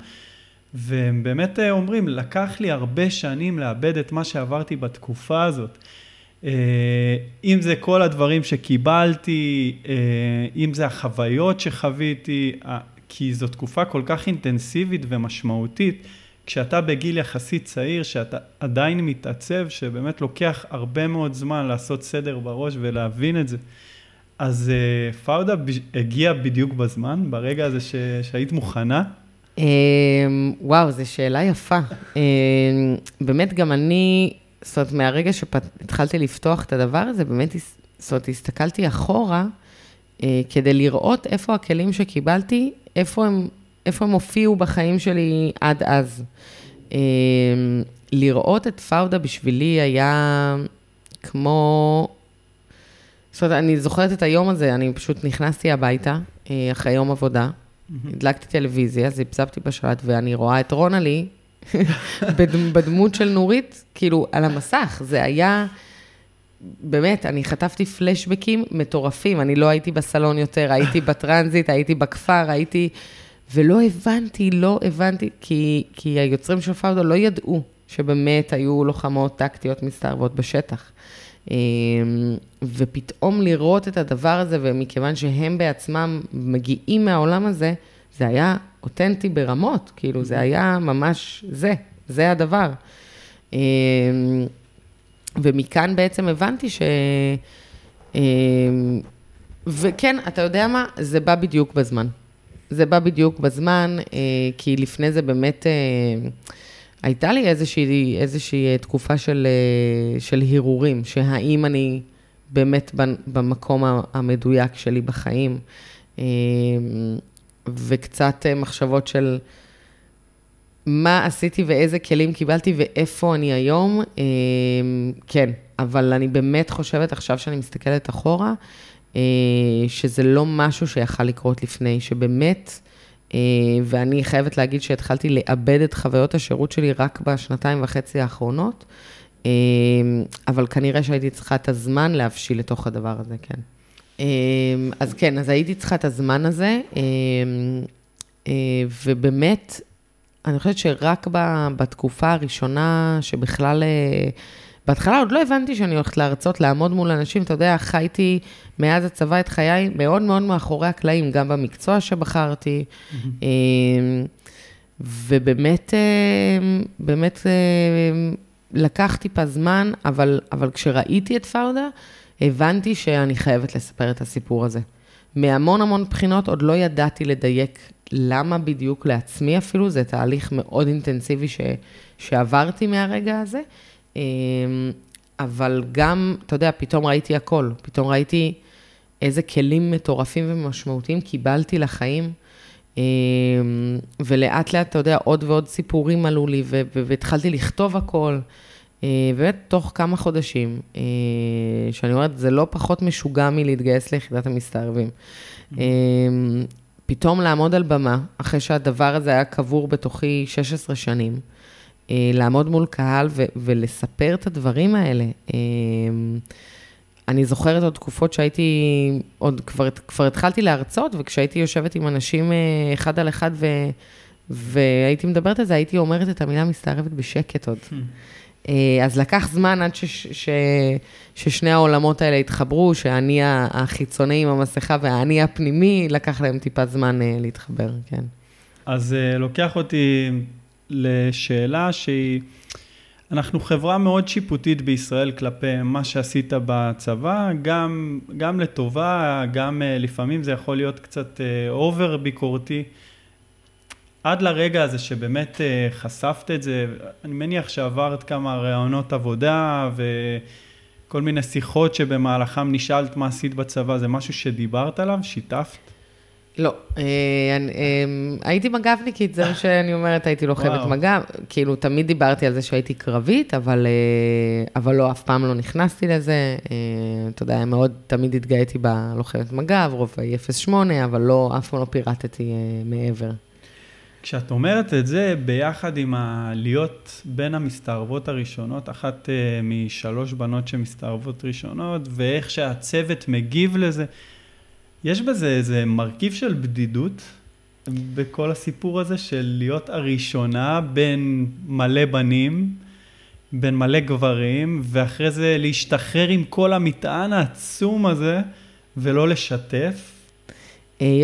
והם באמת אומרים, לקח לי הרבה שנים לאבד את מה שעברתי בתקופה הזאת. אם זה כל הדברים שקיבלתי, אם זה החוויות שחוויתי, כי זו תקופה כל כך אינטנסיבית ומשמעותית, כשאתה בגיל יחסית צעיר, שאתה עדיין מתעצב, שבאמת לוקח הרבה מאוד זמן לעשות סדר בראש ולהבין את זה. אז פאודה הגיע בדיוק בזמן, ברגע הזה ש... שהיית מוכנה? וואו, זו שאלה יפה. באמת גם אני, זאת אומרת, מהרגע שהתחלתי לפתוח את הדבר הזה, באמת, זאת אומרת, הסתכלתי אחורה, כדי לראות איפה הכלים שקיבלתי, איפה הם... איפה הם הופיעו בחיים שלי עד אז. לראות את פאודה בשבילי היה כמו... זאת אומרת, אני זוכרת את היום הזה, אני פשוט נכנסתי הביתה אחרי יום עבודה, הדלקתי טלוויזיה, זיפזפתי בשלט, ואני רואה את רונלי בדמות של נורית, כאילו, על המסך. זה היה... באמת, אני חטפתי פלשבקים מטורפים, אני לא הייתי בסלון יותר, הייתי בטרנזיט, הייתי בכפר, הייתי... ולא הבנתי, לא הבנתי, כי, כי היוצרים של פאודה לא ידעו שבאמת היו לוחמות טקטיות מסתערבות בשטח. ופתאום לראות את הדבר הזה, ומכיוון שהם בעצמם מגיעים מהעולם הזה, זה היה אותנטי ברמות, כאילו זה היה ממש זה, זה הדבר. ומכאן בעצם הבנתי ש... וכן, אתה יודע מה? זה בא בדיוק בזמן. זה בא בדיוק בזמן, כי לפני זה באמת הייתה לי איזושהי, איזושהי תקופה של, של הירורים, שהאם אני באמת במקום המדויק שלי בחיים, וקצת מחשבות של מה עשיתי ואיזה כלים קיבלתי ואיפה אני היום, כן, אבל אני באמת חושבת עכשיו שאני מסתכלת אחורה, שזה לא משהו שיכל לקרות לפני, שבאמת, ואני חייבת להגיד שהתחלתי לאבד את חוויות השירות שלי רק בשנתיים וחצי האחרונות, אבל כנראה שהייתי צריכה את הזמן להבשיל לתוך הדבר הזה, כן. אז כן, אז הייתי צריכה את הזמן הזה, ובאמת, אני חושבת שרק בתקופה הראשונה שבכלל... בהתחלה עוד לא הבנתי שאני הולכת להרצות, לעמוד מול אנשים, אתה יודע, חייתי מאז הצבא את חיי מאוד מאוד מאחורי הקלעים, גם במקצוע שבחרתי, ובאמת, באמת לקח טיפה זמן, אבל, אבל כשראיתי את פאודה, הבנתי שאני חייבת לספר את הסיפור הזה. מהמון המון בחינות עוד לא ידעתי לדייק למה בדיוק לעצמי אפילו, זה תהליך מאוד אינטנסיבי ש, שעברתי מהרגע הזה, אבל גם, אתה יודע, פתאום ראיתי הכל, פתאום ראיתי איזה כלים מטורפים ומשמעותיים קיבלתי לחיים, ולאט לאט, אתה יודע, עוד ועוד סיפורים עלו לי, והתחלתי לכתוב הכל, באמת תוך כמה חודשים, שאני אומרת, זה לא פחות משוגע מלהתגייס ליחידת המסתערבים. פתאום לעמוד על במה, אחרי שהדבר הזה היה קבור בתוכי שש עשרה שנים, לעמוד מול קהל ולספר את הדברים האלה. אני זוכרת עוד תקופות שהייתי, עוד כבר התחלתי להרצות, וכשהייתי יושבת עם אנשים אחד על אחד והייתי מדברת על זה, הייתי אומרת את המילה מסתערבת בשקט עוד. אז לקח זמן עד ששני העולמות האלה התחברו, שאני החיצוני עם המסכה ואני הפנימי, לקח להם טיפה זמן להתחבר, כן. אז לוקח אותי לשאלה שהיא, אנחנו חברה מאוד שיפוטית בישראל כלפי מה שעשית בצבא, גם, גם לטובה, גם לפעמים זה יכול להיות קצת אובר ביקורתי, עד לרגע הזה שבאמת חשפת את זה, אני מניח שעברת כמה רעיונות עבודה וכל מיני שיחות שבמהלכם נשאלת מה עשית בצבא, זה משהו שדיברת עליו, שיתפת? לא, הייתי מג"בניקית, זה מה שאני אומרת, הייתי לוחמת מג"ב, כאילו תמיד דיברתי על זה שהייתי קרבית, אבל לא, אף פעם לא נכנסתי לזה, אתה יודע, מאוד תמיד התגאיתי בלוחמת מג"ב, רובעי אפס שמונה, אבל לא, אף פעם לא פירטתי מעבר. כשאת אומרת את זה, ביחד עם הלהיות בין המסתערבות הראשונות, אחת משלוש בנות שמסתערבות ראשונות, ואיך שהצוות מגיב לזה, יש בזה איזה מרכיב של בדידות, בכל הסיפור הזה של להיות הראשונה בין מלא בנים, בין מלא גברים, ואחרי זה להשתחרר עם כל המטען העצום הזה, ולא לשתף.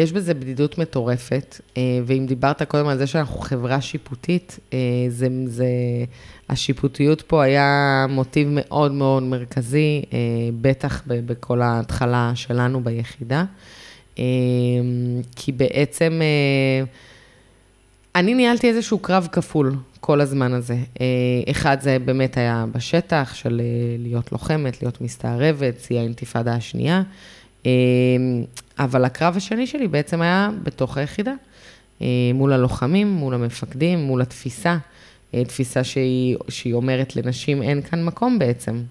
יש בזה בדידות מטורפת, ואם דיברת קודם על זה שאנחנו חברה שיפוטית, זה, זה, השיפוטיות פה היה מוטיב מאוד מאוד מרכזי, בטח בכל ההתחלה שלנו ביחידה, כי בעצם אני ניהלתי איזשהו קרב כפול כל הזמן הזה. אחד זה באמת היה בשטח של להיות לוחמת, להיות מסתערבת, זה האינתיפאדה השנייה, אבל הקרב השני שלי בעצם היה בתוך היחידה, מול הלוחמים, מול המפקדים, מול התפיסה, תפיסה שהיא, שהיא אומרת לנשים, אין כאן מקום בעצם.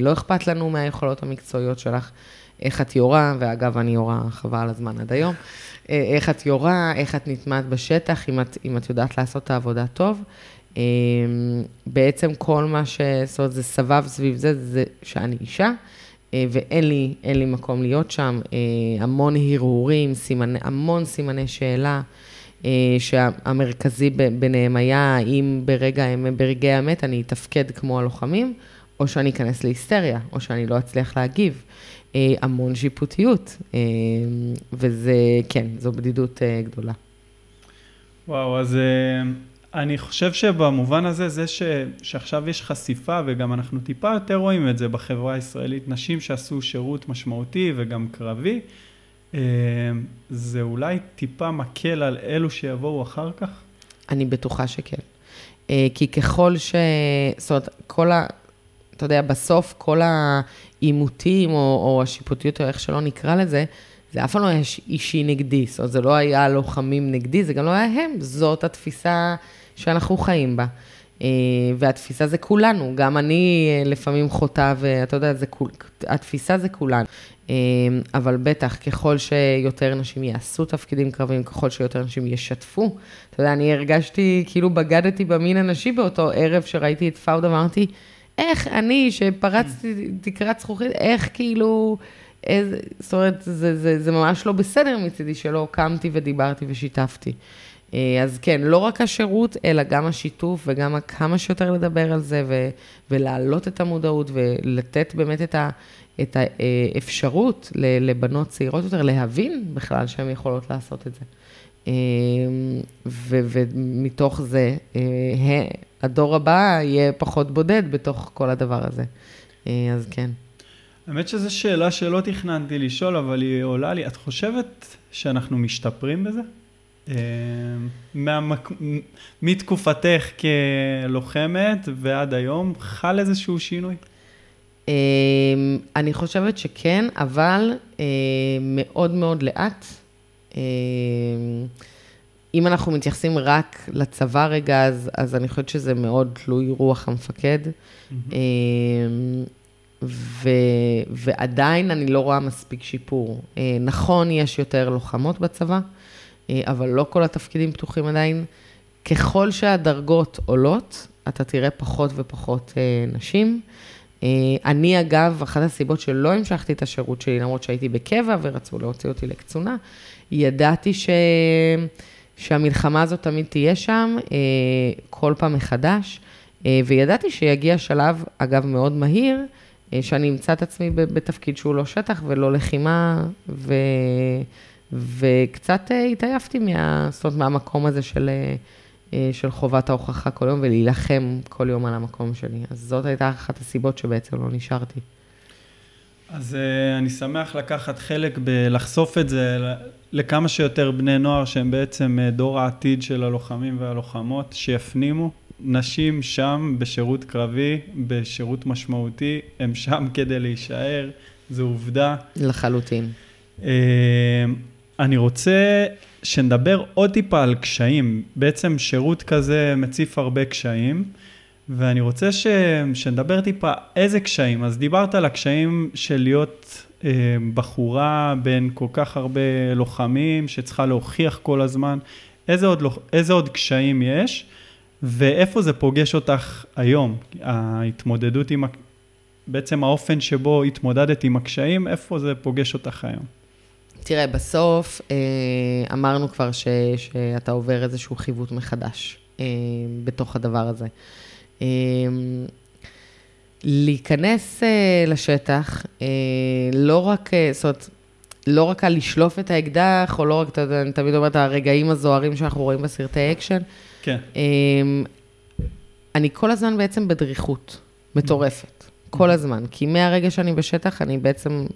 לא אכפת לנו מהיכולות המקצועיות שלך, איך את יורה, ואגב אני יורה חבל הזמן עד היום, איך את יורה, איך את נטמעת בשטח, אם את, אם את יודעת לעשות את העבודה טוב. בעצם כל מה שעשות זה סבב סביב זה, זה שאני אישה, ואין לי, אין לי מקום להיות שם, המון הרהורים, סימני, המון סימני שאלה, שהמרכזי ביניהם היה, אם ברגע, ברגעי האמת אני אתפקד כמו הלוחמים, או שאני אכנס להיסטריה, או שאני לא אצליח להגיב. המון שיפוטיות, וזה, כן, זו בדידות גדולה. וואו, אז אני חושב שבמובן הזה, זה ש, שעכשיו יש חשיפה, וגם אנחנו טיפה יותר רואים את זה בחברה הישראלית, נשים שעשו שירות משמעותי וגם קרבי, זה אולי טיפה מקל על אלו שיבואו אחר כך? אני בטוחה שכן. כי ככל ש... זאת אומרת, כל ה... אתה יודע, בסוף כל האימותים, או, או השיפוטיות, או איך שלא נקרא לזה, זה אף פעם לא היה אישי נגדי, זאת אומרת, זה לא היה לוחמים נגדי, זה גם לא היה הם. זאת התפיסה שאנחנו חיים בה. והתפיסה זה כולנו, גם אני לפעמים חוטא, ואתה יודע, זה כול... התפיסה זה כולנו. אבל בטח, ככל שיותר נשים יעשו תפקידים קרביים, ככל שיותר נשים ישתפו, אתה יודע, אני הרגשתי, כאילו בגדתי במין הנשי באותו ערב שראיתי את פאודה, ואמרתי, איך אני שפרצתי תקרת זכוכית, איך כאילו, איזה, זאת אומרת, זה, זה, זה ממש לא בסדר מצידי שלא, קמתי ודיברתי ושיתפתי. אז כן, לא רק השירות, אלא גם השיתוף, וגם כמה שיותר לדבר על זה, ו, ולהעלות את המודעות, ולתת באמת את ה... את האפשרות לבנות צעירות יותר, להבין בכלל שהן יכולות לעשות את זה. ו- ומתוך זה, הדור הבא יהיה פחות בודד בתוך כל הדבר הזה. אז כן. האמת שזו שאלה שלא תכננתי לשאול, אבל היא עולה לי. את חושבת שאנחנו משתפרים בזה? מהמק... מתקופתך כלוחמת ועד היום, חל איזשהו שינוי? אני חושבת שכן, אבל מאוד מאוד לאט. אם אנחנו מתייחסים רק לצבא רגע, אז, אז אני חושבת שזה מאוד תלוי רוח המפקד. Mm-hmm. ו, ועדיין אני לא רואה מספיק שיפור. נכון, יש יותר לוחמות בצבא, אבל לא כל התפקידים פתוחים עדיין. ככל שהדרגות עולות, אתה תראה פחות ופחות נשים. אני אגב, אחת הסיבות שלא המשכתי את השירות שלי, למרות שהייתי בקבע ורצו להוציא אותי לקצונה, ידעתי ש... שהמלחמה הזאת תמיד תהיה שם, כל פעם מחדש, וידעתי שיגיע שלב, אגב, מאוד מהיר, שאני אמצא את עצמי בתפקיד שהוא לא שטח ולא לחימה, ו... וקצת התעייפתי מה... זאת אומרת, מהמקום הזה של... של חובת ההוכחה כל יום, ולהילחם כל יום על המקום שלי. אז זאת הייתה אחת הסיבות שבעצם לא נשארתי. אז אני שמח לקחת חלק בלחשוף את זה לכמה שיותר בני נוער, שהם בעצם דור העתיד של הלוחמים והלוחמות, שיפנימו. נשים שם בשירות קרבי, בשירות משמעותי, הם שם כדי להישאר, זו עובדה. לחלוטין. אני רוצה... שנדבר עוד טיפה על קשיים, בעצם שירות כזה מציף הרבה קשיים, ואני רוצה ש... שנדבר טיפה איזה קשיים, אז דיברת על הקשיים של להיות אה, בחורה בין כל כך הרבה לוחמים, שצריכה להוכיח כל הזמן, איזה עוד, איזה עוד קשיים יש, ואיפה זה פוגש אותך היום, ההתמודדות עם, בעצם האופן שבו התמודדת עם הקשיים, איפה זה פוגש אותך היום? תראה, בסוף אמרנו כבר ש, שאתה עובר איזשהו חיווט מחדש בתוך הדבר הזה. להיכנס לשטח, לא רק, זאת אומרת, לא רק על לשלוף את האקדח, או לא רק, אני תמיד אומרת, הרגעים הזוהרים שאנחנו רואים בסרטי אקשן. כן. אני כל הזמן בעצם בדריכות, מטורפת, כל הזמן. כי מהרגע שאני בשטח, אני בעצם...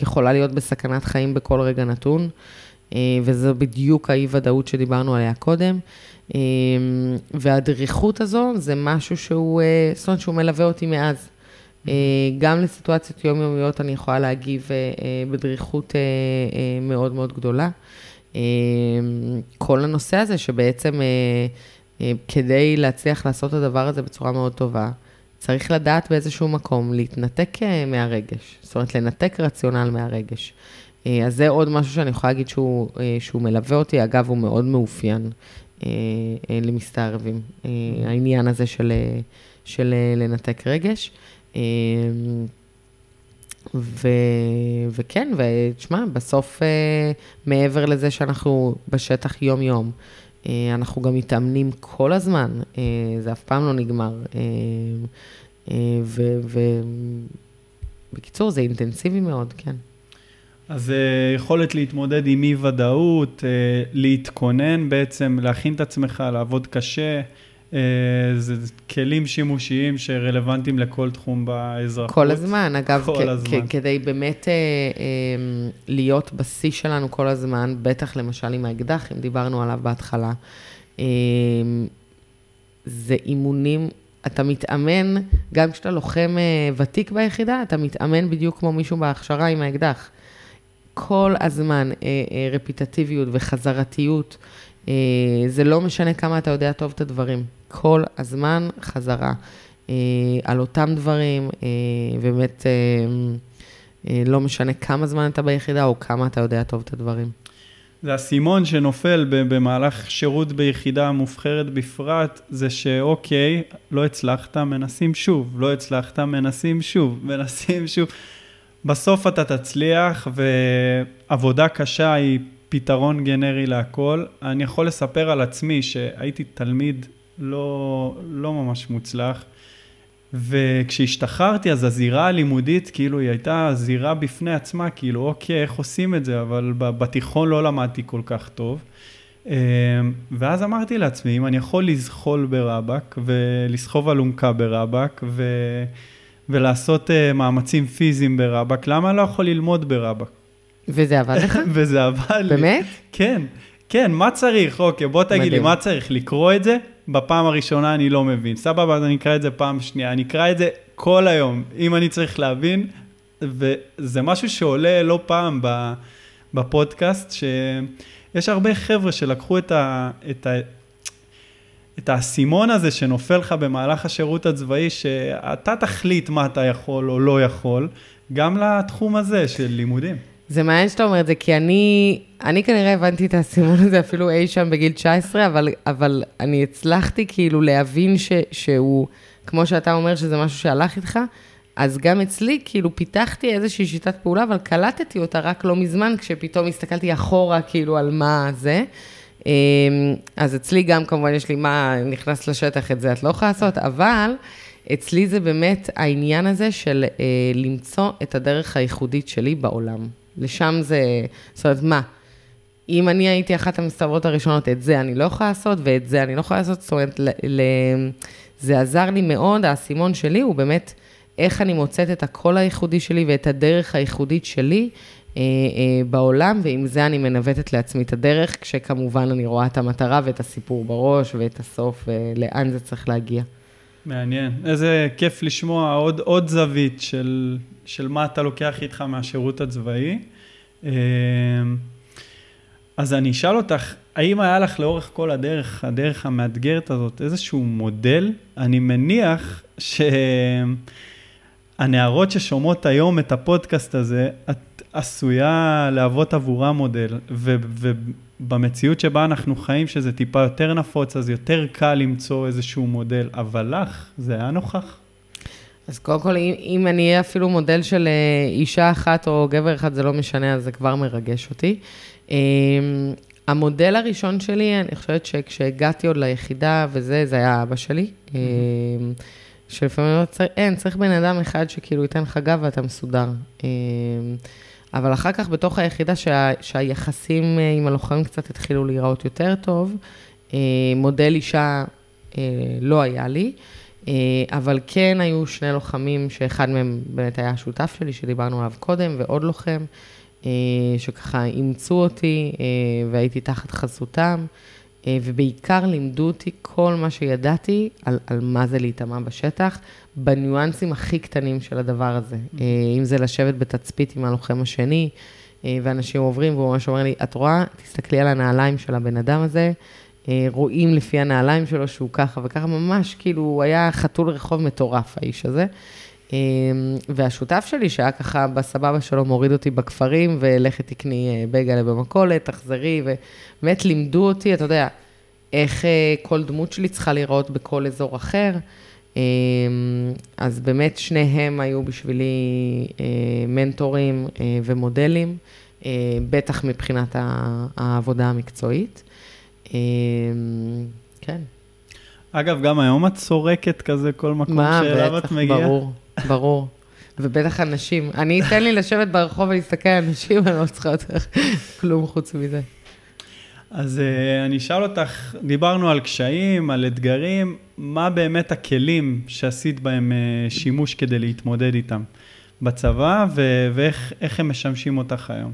יכולה להיות בסכנת חיים בכל רגע נתון, וזו בדיוק האי-ודאות שדיברנו עליה קודם, והדריכות הזו זה משהו שהוא, זאת אומרת, שהוא מלווה אותי מאז. גם לסיטואציות יומיומיות אני יכולה להגיב בדריכות מאוד מאוד גדולה. כל הנושא הזה שבעצם כדי להצליח לעשות את הדבר הזה בצורה מאוד טובה, צריך לדעת באיזשהו מקום, להתנתק מהרגש, זאת אומרת, לנתק רציונל מהרגש. אז זה עוד משהו שאני יכולה להגיד שהוא, שהוא מלווה אותי, אגב, הוא מאוד מאופיין למסתערבים, העניין הזה של, של לנתק רגש. ו, וכן, ושמע, בסוף, מעבר לזה שאנחנו בשטח יום-יום, אנחנו גם מתאמנים כל הזמן, זה אף פעם לא נגמר, ובקיצור זה אינטנסיבי מאוד, כן. אז יכולת להתמודד עם אי ודאות, להתכונן בעצם, להכין את עצמך, לעבוד קשה, זה כלים שימושיים שרלוונטיים לכל תחום באזרחות. כל הזמן, אגב, כל כ- הזמן. כ- כדי באמת אה, אה, להיות בשיא שלנו כל הזמן, בטח למשל עם האקדח, אם דיברנו עליו בהתחלה, אה, זה אימונים, אתה מתאמן, גם כשאתה לוחם אה, ותיק ביחידה, אתה מתאמן בדיוק כמו מישהו בהכשרה עם האקדח. כל הזמן אה, אה, רפיטטיביות וחזרתיות, זה לא משנה כמה אתה יודע טוב את הדברים. כל הזמן חזרה על אותם דברים, באמת לא משנה כמה זמן אתה ביחידה או כמה אתה יודע טוב את הדברים. זה הסימון שנופל במהלך שירות ביחידה מובחרת בפרט, זה שאוקיי, לא הצלחת, מנסים שוב, לא הצלחת, מנסים שוב, מנסים שוב. בסוף אתה תצליח, ועבודה קשה היא פתרון גנרי להכל. אני יכול לספר על עצמי שהייתי תלמיד לא, לא ממש מוצלח, וכשהשתחררתי אז הזירה הלימודית, כאילו היא הייתה זירה בפני עצמה, כאילו אוקיי, איך עושים את זה, אבל בתיכון לא למדתי כל כך טוב, ואז אמרתי לעצמי, אם אני יכול לזחול ברבק, ולסחוב אלונקה ברבק, ו... ולעשות מאמצים פיזיים ברבק, למה לא יכול ללמוד ברבק? וזה עבד לך? וזה עבד לי. באמת? כן, כן, מה צריך? אוקיי, בוא תגיד לי, מה צריך? לקרוא את זה? בפעם הראשונה אני לא מבין. סבבה, אני אקרא את זה פעם שנייה, אני אקרא את זה כל היום, אם אני צריך להבין, וזה משהו שעולה לא פעם בפודקאסט, יש הרבה חבר'ה שלקחו את ה... את ה... את הסימון הזה שנופל לך במהלך השירות הצבאי, שאתה תחליט מה אתה יכול או לא יכול, גם לתחום הזה של לימודים. זה מעניין שאתה אומר את זה, כי אני, אני כנראה הבנתי את הסימון הזה אפילו אי שם בגיל תשע עשרה, אבל, אבל אני הצלחתי כאילו להבין ש, שהוא, כמו שאתה אומר שזה משהו שהלך איתך, אז גם אצלי כאילו פיתחתי איזושהי שיטת פעולה, אבל קלטתי אותה רק לא מזמן, כשפתאום הסתכלתי אחורה כאילו על מה זה, אז אצלי גם כמובן יש לי מה נכנס לשטח את זה, את לא יכולה לעשות, אבל אצלי זה באמת העניין הזה של אה, למצוא את הדרך הייחודית שלי בעולם. לשם זה, זאת אומרת מה, אם אני הייתי אחת המסתברות הראשונות, את זה אני לא יכולה לעשות ואת זה אני לא יכולה לעשות, זאת אומרת, ל, ל, זה עזר לי מאוד, הסימון שלי הוא באמת איך אני מוצאת את הקול הייחודי שלי ואת הדרך הייחודית שלי, בעולם, ועם זה אני מנווטת לעצמי את הדרך, כשכמובן אני רואה את המטרה ואת הסיפור בראש ואת הסוף, ולאן זה צריך להגיע. מעניין. איזה כיף לשמוע עוד, עוד זווית של, של מה אתה לוקח איתך מהשירות הצבאי. אז אני אשאל אותך, האם היה לך לאורך כל הדרך, הדרך המאתגרת הזאת, איזשהו מודל? אני מניח ש... הנערות ששומעות היום את הפודקאסט הזה, את עשויה להוות עבורה מודל, ובמציאות שבה אנחנו חיים, שזה טיפה יותר נפוץ, אז יותר קל למצוא איזשהו מודל, אבל לך זה היה נוכח. אז קודם כל, אם, אם אני אהיה אפילו מודל של אישה אחת או גבר אחד, זה לא משנה, אז זה כבר מרגש אותי. המודל הראשון שלי, אני חושבת שכשהגעתי עוד ליחידה וזה, זה היה אבא שלי, שלפעמים לא צריך, אין, צריך בן אדם אחד שכאילו ייתן לך גב ואתה מסודר. אבל אחר כך בתוך היחידה שה, שהיחסים עם הלוחמים קצת התחילו להיראות יותר טוב, מודל אישה לא היה לי, אבל כן היו שני לוחמים שאחד מהם באמת היה השותף שלי שדיברנו עליו קודם, ועוד לוחם שככה אימצו אותי והייתי תחת חסותם. ובעיקר לימדו אותי כל מה שידעתי על, על מה זה להתאמה בשטח, בניואנסים הכי קטנים של הדבר הזה. Mm-hmm. אם זה לשבת בתצפית עם הלוחם השני, ואנשים עוברים, והוא ממש אומר לי, את רואה, תסתכלי על הנעליים של הבן אדם הזה, רואים לפי הנעליים שלו שהוא ככה וככה, ממש כאילו הוא היה חתול רחוב מטורף, האיש הזה. והשותף שלי שהיה ככה בסבבה שלו מוריד אותי בכפרים ולכת תקני בגלה במקולת, תחזרי ובאמת לימדו אותי, אתה יודע, איך כל דמות שלי צריכה לראות בכל אזור אחר, אז באמת שניהם היו בשבילי מנטורים ומודלים, בטח מבחינת העבודה המקצועית, כן. אגב, גם היום את צורקת כזה כל מקום שאליו את מגיעה. ברור, ברור. ובטח אנשים. אני אתן לי לשבת ברחוב ולהסתכל על אנשים, אני לא צריכה אותך כלום חוץ מזה. אז אני אשאל אותך, דיברנו על קשיים, על אתגרים, מה באמת הכלים שעשית בהם שימוש כדי להתמודד איתם בצבא, ואיך הם משמשים אותך היום?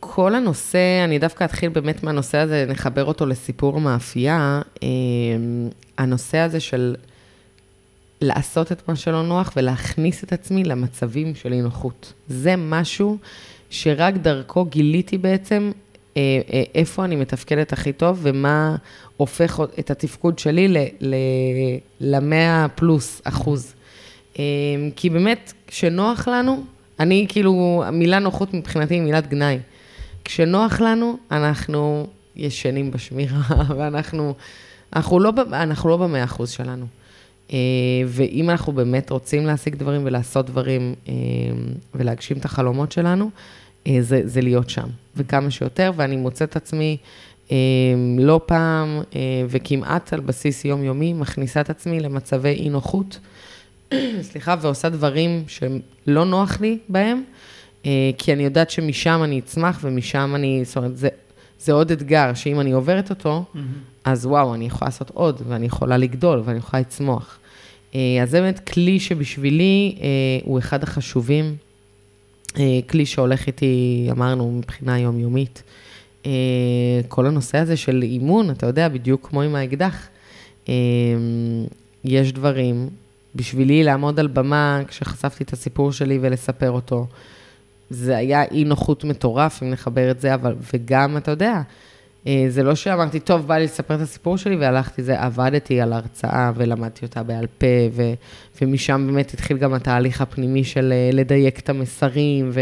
כל הנושא, אני דווקא אתחיל באמת מהנושא הזה, נחבר אותו לסיפור מאפייה, הנושא הזה של לעשות את מה שלא נוח ולהכניס את עצמי למצבים של אי-נוחות. זה משהו שרק דרכו גיליתי בעצם איפה אני מתפקדת הכי טוב ומה הופך את התפקוד שלי ל-מאה פלוס אחוז. כי באמת כשנוח לנו, אני כאילו, המילה נוחות מבחינתי היא מילת גנאי. כשנוח לנו, אנחנו ישנים בשמירה, ואנחנו אנחנו לא, אנחנו לא במאה אחוז שלנו. ואם אנחנו באמת רוצים להשיג דברים ולעשות דברים ולהגשים את החלומות שלנו, זה, זה להיות שם. וכמה שיותר, ואני מוצאת עצמי לא פעם, וכמעט על בסיס יומיומי, מכניסה את עצמי למצבי אי נוחות, סליחה, ועושה דברים שלא נוח לי בהם, כי אני יודעת שמשם אני אצמח, ומשם אני, זאת אומרת, זה, זה עוד אתגר, שאם אני עוברת אותו, mm-hmm. אז וואו, אני יכולה לעשות עוד, ואני יכולה לגדול, ואני יכולה לצמוח. אז זה באמת כלי שבשבילי, הוא אחד החשובים, כלי שהולך איתי, אמרנו, מבחינה יומיומית. כל הנושא הזה של אימון, אתה יודע, בדיוק כמו עם האקדח, יש דברים, בשבילי לעמוד על במה, כשחשפתי את הסיפור שלי ולספר אותו, זה היה אי נוחות מטורף, אם נחבר את זה, אבל, וגם, אתה יודע, זה לא שאמרתי, טוב, בא לי לספר את הסיפור שלי, והלכתי זה, עבדתי על ההרצאה, ולמדתי אותה בעל פה, ו, ומשם באמת התחיל גם התהליך הפנימי של לדייק את המסרים, ו,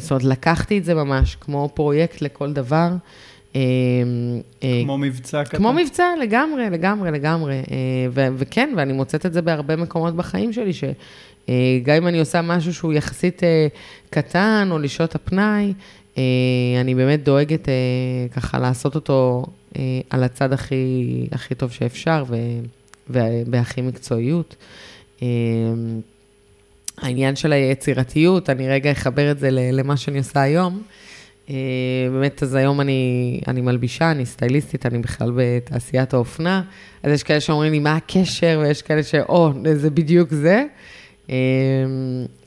זאת אומרת, לקחתי את זה ממש כמו פרויקט לכל דבר. כמו מבצע קטן. כמו מבצע, לגמרי, לגמרי, לגמרי. וכן, ואני מוצאת את זה בהרבה מקומות בחיים שלי, ש... גם אם אני עושה משהו שהוא יחסית קטן, או לשעות הפנאי, אני באמת דואגת ככה לעשות אותו על הצד הכי, הכי טוב שאפשר, ובהכי מקצועיות. העניין של היצירתיות, אני רגע אחבר את זה למה שאני עושה היום. באמת, אז היום אני, אני מלבישה, אני סטייליסטית, אני בכלל בתעשיית האופנה. אז יש כאלה שאומרים לי, מה הקשר? ויש כאלה שאו, זה בדיוק זה.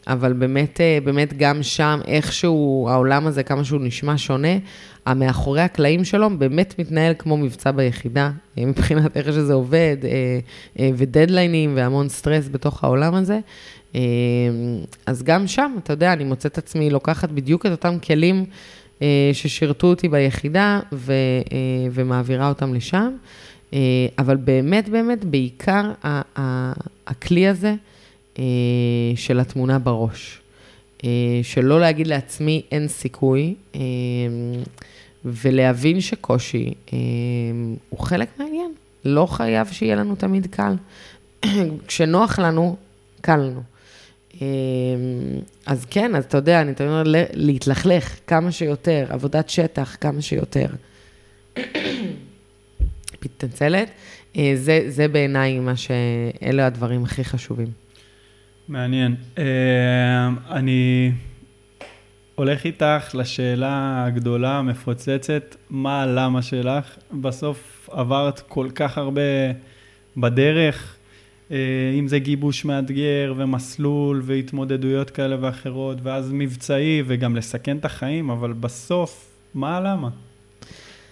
אבל באמת, באמת גם שם, איכשהו, העולם הזה, כמה שהוא נשמע שונה, המאחורי הקלעים שלו באמת מתנהל כמו מבצע ביחידה, מבחינת איך שזה עובד, ודדליינים והמון סטרס בתוך העולם הזה. אז גם שם, אתה יודע, אני מוצאת עצמי לוקחת בדיוק את אותם כלים ששירתו אותי ביחידה, ומעבירה אותם לשם. אבל באמת, באמת, בעיקר הכלי הזה, של התמונה בראש, שלא להגיד לעצמי אין סיכוי, ולהבין שקושי הוא חלק מהעניין. לא חייב שיהיה לנו תמיד קל. כשנוח לנו, קל לנו. אז כן, אז אתה יודע, אני תמיד אומר להתלכלך כמה שיותר, עבודת שטח כמה שיותר. מתנצלת. זה, זה בעיניי מה שאלה הדברים הכי חשובים. מעניין. אני הולך איתך לשאלה הגדולה, מפוצצת, מה למה שלך? בסוף עברת כל כך הרבה בדרך, אם זה גיבוש מאתגר ומסלול והתמודדויות כאלה ואחרות, ואז מבצעי וגם לסכן את החיים, אבל בסוף, מה למה?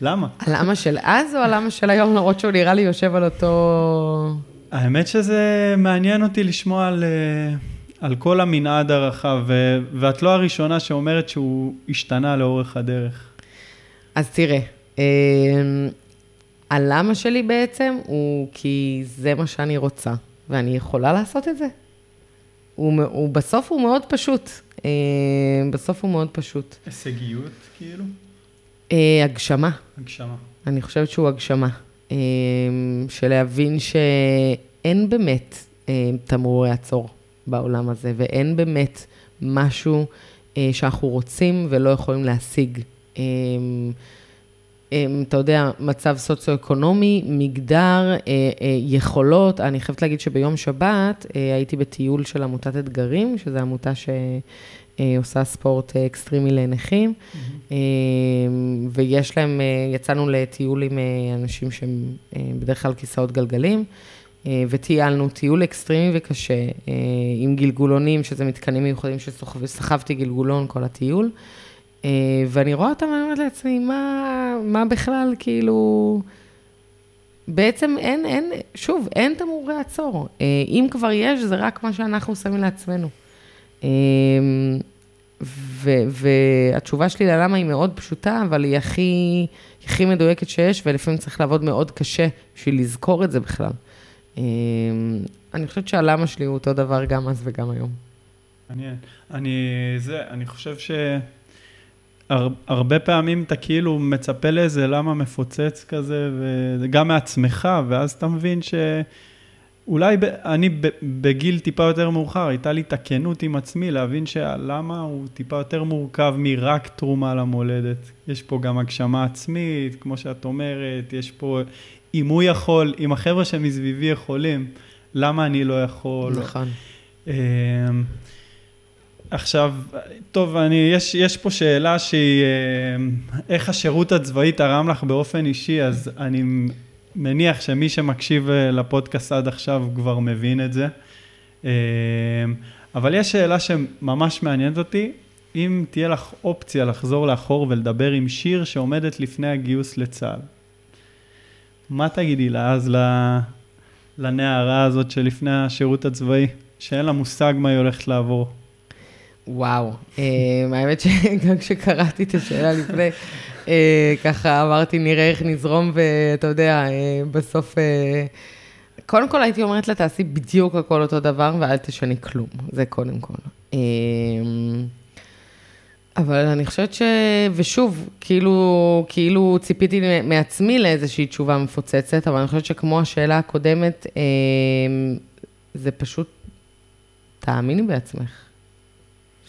למה? הלמה של אז או הלמה של היום, למרות שהוא נראה לי יושב על אותו... האמת שזה מעניין אותי לשמוע על, על כל המנעד הרחב, ואת לא הראשונה שאומרת שהוא השתנה לאורך הדרך. אז תראה, הלמה שלי בעצם הוא כי זה מה שאני רוצה, ואני יכולה לעשות את זה. הוא, הוא, בסוף הוא מאוד פשוט. בסוף הוא מאוד פשוט. הישגיות, כאילו? הגשמה. הגשמה. אני חושבת שהוא הגשמה. שלהבין שאין באמת תמרורי עצור בעולם הזה, ואין באמת משהו שאנחנו רוצים ולא יכולים להשיג. אתה יודע, מצב סוציו-אקונומי, מגדר, יכולות. אני חייבת להגיד שביום שבת הייתי בטיול של עמותת אתגרים, שזו עמותה ש... עושה ספורט אקסטרימי לנכים, ויש להם, יצאנו לטיול עם אנשים שהם בדרך כלל כיסאות גלגלים, וטיילנו טיול אקסטרימי וקשה, עם גלגולונים, שזה מתקנים מיוחדים שסחבתי גלגולון כל הטיול, ואני רואה אותם, אני אומרת לעצמי, מה, מה בכלל, כאילו... בעצם אין, אין, שוב, אין תמרורי עצור. אם כבר יש, זה רק מה שאנחנו שמים לעצמנו. והתשובה שלי ללמה היא מאוד פשוטה, אבל היא הכי, הכי מדויקת שיש, ולפעמים צריך לעבוד מאוד קשה בשביל לזכור את זה בכלל. אני חושבת שהלמה שלי הוא אותו דבר גם אז וגם היום. מעניין. אני, זה, אני חושב שהרבה פעמים אתה כאילו מצפה לאיזה למה מפוצץ כזה, וגם מעצמך, ואז אתה מבין ש... אולי ב, אני ב, בגיל טיפה יותר מאוחר, הייתה לי תקנות עם עצמי להבין שהלמה הוא טיפה יותר מורכב מרק תרומה למולדת. יש פה גם הגשמה עצמית, כמו שאת אומרת, יש פה, אם הוא יכול, אם החבר'ה שמסביבי יכולים, למה אני לא יכול? נכון. עכשיו, טוב, אני, יש, יש פה שאלה שהיא, איך השירות הצבאי תרם לך באופן אישי, אז אני... מניח שמי שמקשיב לפודקאסט עד עכשיו כבר מבין את זה. אבל יש שאלה שממש מעניינת אותי, אם תהיה לך אופציה לחזור לאחור ולדבר עם שיר שעומדת לפני הגיוס לצה"ל. מה תגידי לה אז לנערה הזאת שלפני השירות הצבאי, שאין לה מושג מה היא הולכת לעבור? וואו, האמת שגם כשקראתי את השאלה לפני, ככה אמרתי, נראה איך נזרום, ואתה יודע, בסוף, קודם כל הייתי אומרת לה, תעשי בדיוק הכל אותו דבר, ואל תשני כלום, זה קודם כל. אבל אני חושבת ש... ושוב, כאילו, כאילו ציפיתי מעצמי לאיזושהי תשובה מפוצצת, אבל אני חושבת שכמו השאלה הקודמת, זה פשוט, תאמיני בעצמך.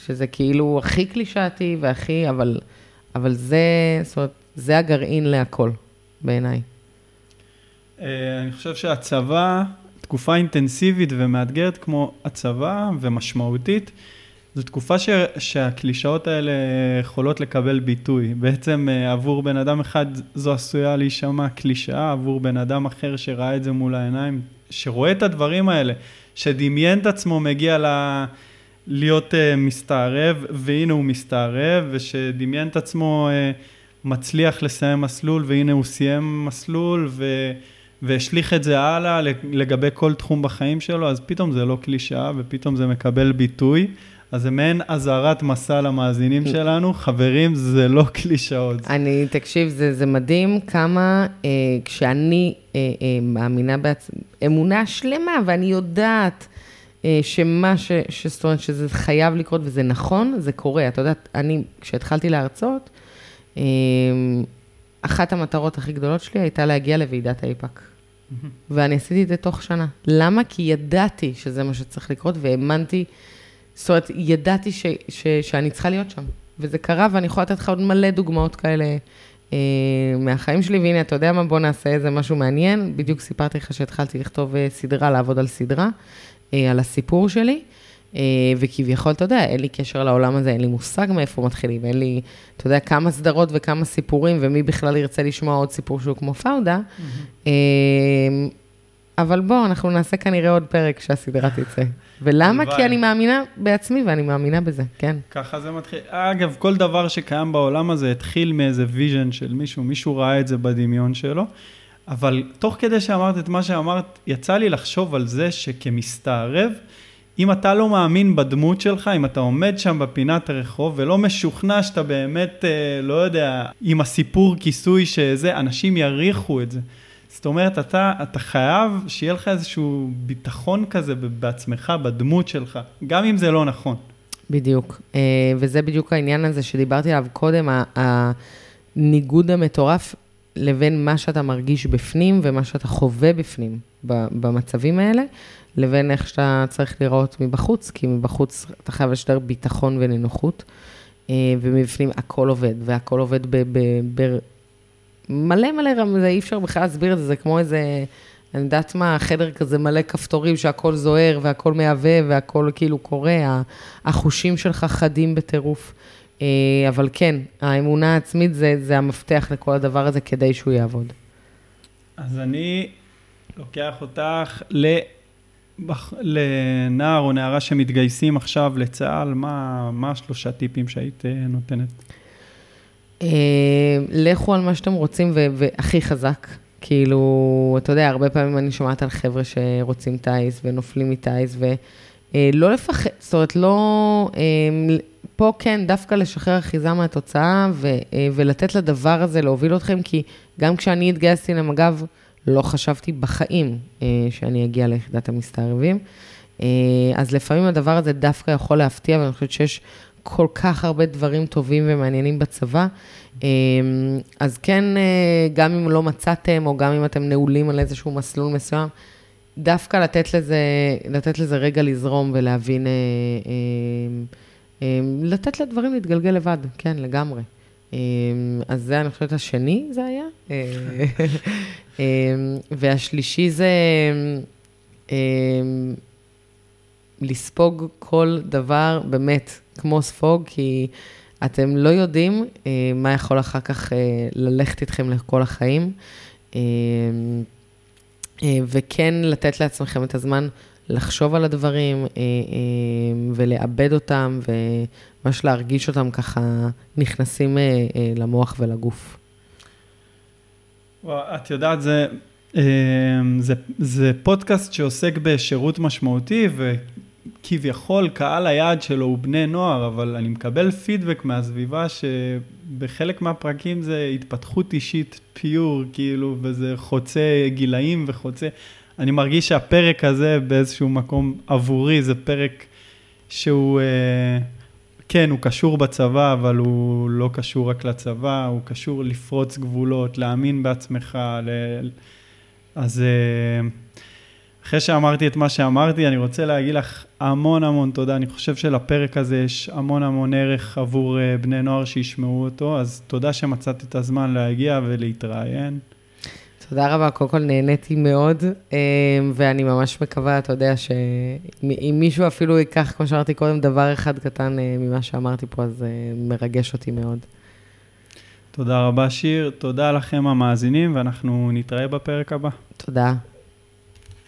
שזה כאילו הכי קלישאתי והכי, אבל, אבל זה, זאת אומרת, זה הגרעין להכל, בעיניי. אני חושב שהצבא, תקופה אינטנסיבית ומאתגרת כמו הצבא ומשמעותית, זו תקופה ש... שהקלישאות האלה יכולות לקבל ביטוי. בעצם עבור בן אדם אחד זו עשויה להישמע קלישאה, עבור בן אדם אחר שראה את זה מול העיניים, שרואה את הדברים האלה, שדמיין את עצמו מגיע ל... להיות uh, מסתערב, והנה הוא מסתערב, ושדמיין את עצמו uh, מצליח לסיים מסלול, והנה הוא סיים מסלול, ו... והשליך את זה הלאה לגבי כל תחום בחיים שלו, אז פתאום זה לא קלישאה, ופתאום זה מקבל ביטוי. אז זה מעין עזרת מסע למאזינים שלנו. חברים, זה לא קלישאות. אני, תקשיב, זה, זה מדהים כמה אה, כשאני אה, אה, מאמינה בעצמי, אמונה שלמה, ואני יודעת אה, שמה ש, שסטורנט, שזה חייב לקרות וזה נכון, זה קורה. אתה יודעת, אני, כשהתחלתי להרצות, אה, אחת המטרות הכי גדולות שלי הייתה להגיע לוועידת האיפא"ק. ואני עשיתי את זה תוך שנה. למה? כי ידעתי שזה מה שצריך לקרות, והאמנתי, זאת אומרת, ידעתי ש, ש, שאני צריכה להיות שם, וזה קרה, ואני יכולה לתת לך עוד מלא דוגמאות כאלה אה, מהחיים שלי, והנה, אתה יודע מה, בוא נעשה איזה משהו מעניין, בדיוק סיפרתי לך שהתחלתי לכתוב סדרה, לעבוד על סדרה, אה, על הסיפור שלי, אה, וכביכול, אתה יודע, אין לי קשר לעולם הזה, אין לי מושג מאיפה מתחילים, אין לי, אתה יודע, כמה סדרות וכמה סיפורים, ומי בכלל ירצה לשמוע עוד סיפור שהוא כמו פאודה, mm-hmm. אה, אבל בוא, אנחנו נעשה כנראה עוד פרק שהסדרה תצא. ולמה? כי אני מאמינה בעצמי, ואני מאמינה בזה, כן. ככה זה מתחיל. אגב, כל דבר שקיים בעולם הזה התחיל מאיזה ויז'ן של מישהו, מישהו ראה את זה בדמיון שלו, אבל תוך כדי שאמרת את מה שאמרת, יצא לי לחשוב על זה שכמסתערב, אם אתה לא מאמין בדמות שלך, אם אתה עומד שם בפינת הרחוב, ולא משוכנע שאתה באמת, לא יודע, עם הסיפור כיסוי שזה, אנשים יריחו את זה. זאת אומרת, אתה, אתה חייב שיהיה לך איזשהו ביטחון כזה בעצמך, בדמות שלך, גם אם זה לא נכון. בדיוק, וזה בדיוק העניין הזה שדיברתי עליו קודם, הניגוד המטורף לבין מה שאתה מרגיש בפנים ומה שאתה חווה בפנים במצבים האלה, לבין איך שאתה צריך לראות מבחוץ, כי מבחוץ אתה חייב לשדר ביטחון ונינוחות, ומבפנים הכל עובד, והכל עובד ב... מלא מלא רמז, אי אפשר בכלל להסביר את זה, זה כמו איזה, אני יודעת מה, חדר כזה מלא כפתורים שהכל זוהר והכל מהווה והכל כאילו קורה, החושים שלך חדים בטירוף, אבל כן, האמונה העצמית זה, זה המפתח לכל הדבר הזה כדי שהוא יעבוד. אז אני לוקח אותך לנער או נערה שמתגייסים עכשיו לצה"ל, מה, מה שלושה טיפים שהיית נותנת? לכו על מה שאתם רוצים והכי חזק, כאילו, אתה יודע, הרבה פעמים אני שומעת על חבר'ה שרוצים טייס ונופלים מטייס ולא לפחד, זאת אומרת, לא, פה כן, דווקא לשחרר אחיזה מהתוצאה ולתת לדבר הזה להוביל אתכם, כי גם כשאני התגייסתי למג"ב, לא חשבתי בחיים שאני אגיע ליחידת המסתערבים, אז לפעמים הדבר הזה דווקא יכול להפתיע, ואני חושבת שיש כל כך הרבה דברים טובים ומעניינים בצבא, אז כן, גם אם לא מצאתם, או גם אם אתם נעולים על איזשהו מסלול מסוים, דווקא לתת לזה, לתת לזה רגע לזרום ולהבין, לתת לדברים להתגלגל לבד, כן, לגמרי. אז זה, אני חושבת, השני זה היה. והשלישי זה... לספוג כל דבר באמת כמו ספוג, כי אתם לא יודעים אה, מה יכול אחר כך אה, ללכת איתכם לכל החיים, אה, אה, וכן לתת לעצמכם את הזמן לחשוב על הדברים, אה, אה, ולאבד אותם, וממש להרגיש אותם ככה נכנסים אה, אה, למוח ולגוף. וואו, את יודעת, זה... זה, זה פודקאסט שעוסק בשירות משמעותי, כביכול קהל היעד שלו הוא בני נוער, אבל אני מקבל פידבק מהסביבה שבחלק מהפרקים זה התפתחות אישית פיור, כאילו, וזה חוצה גילאים וחוצה. אני מרגיש שהפרק הזה באיזשהו מקום עבורי, זה פרק שהוא, כן, הוא קשור בצבא, אבל הוא לא קשור רק לצבא, הוא קשור לפרוץ גבולות, להאמין בעצמך, ל... אז... אחרי שאמרתי את מה שאמרתי, אני רוצה להגיד לך המון המון תודה. אני חושב שלפרק הזה יש המון המון ערך עבור בני נוער שישמעו אותו, אז תודה שמצאת את הזמן להגיע ולהתראיין. תודה רבה, קודם כל נהניתי מאוד, ואני ממש מקווה, אתה יודע, שאם מישהו אפילו ייקח, כמו שאמרתי קודם, דבר אחד קטן ממה שאמרתי פה, אז מרגש אותי מאוד. תודה רבה שיר, תודה לכם המאזינים, ואנחנו נתראה בפרק הבא. תודה.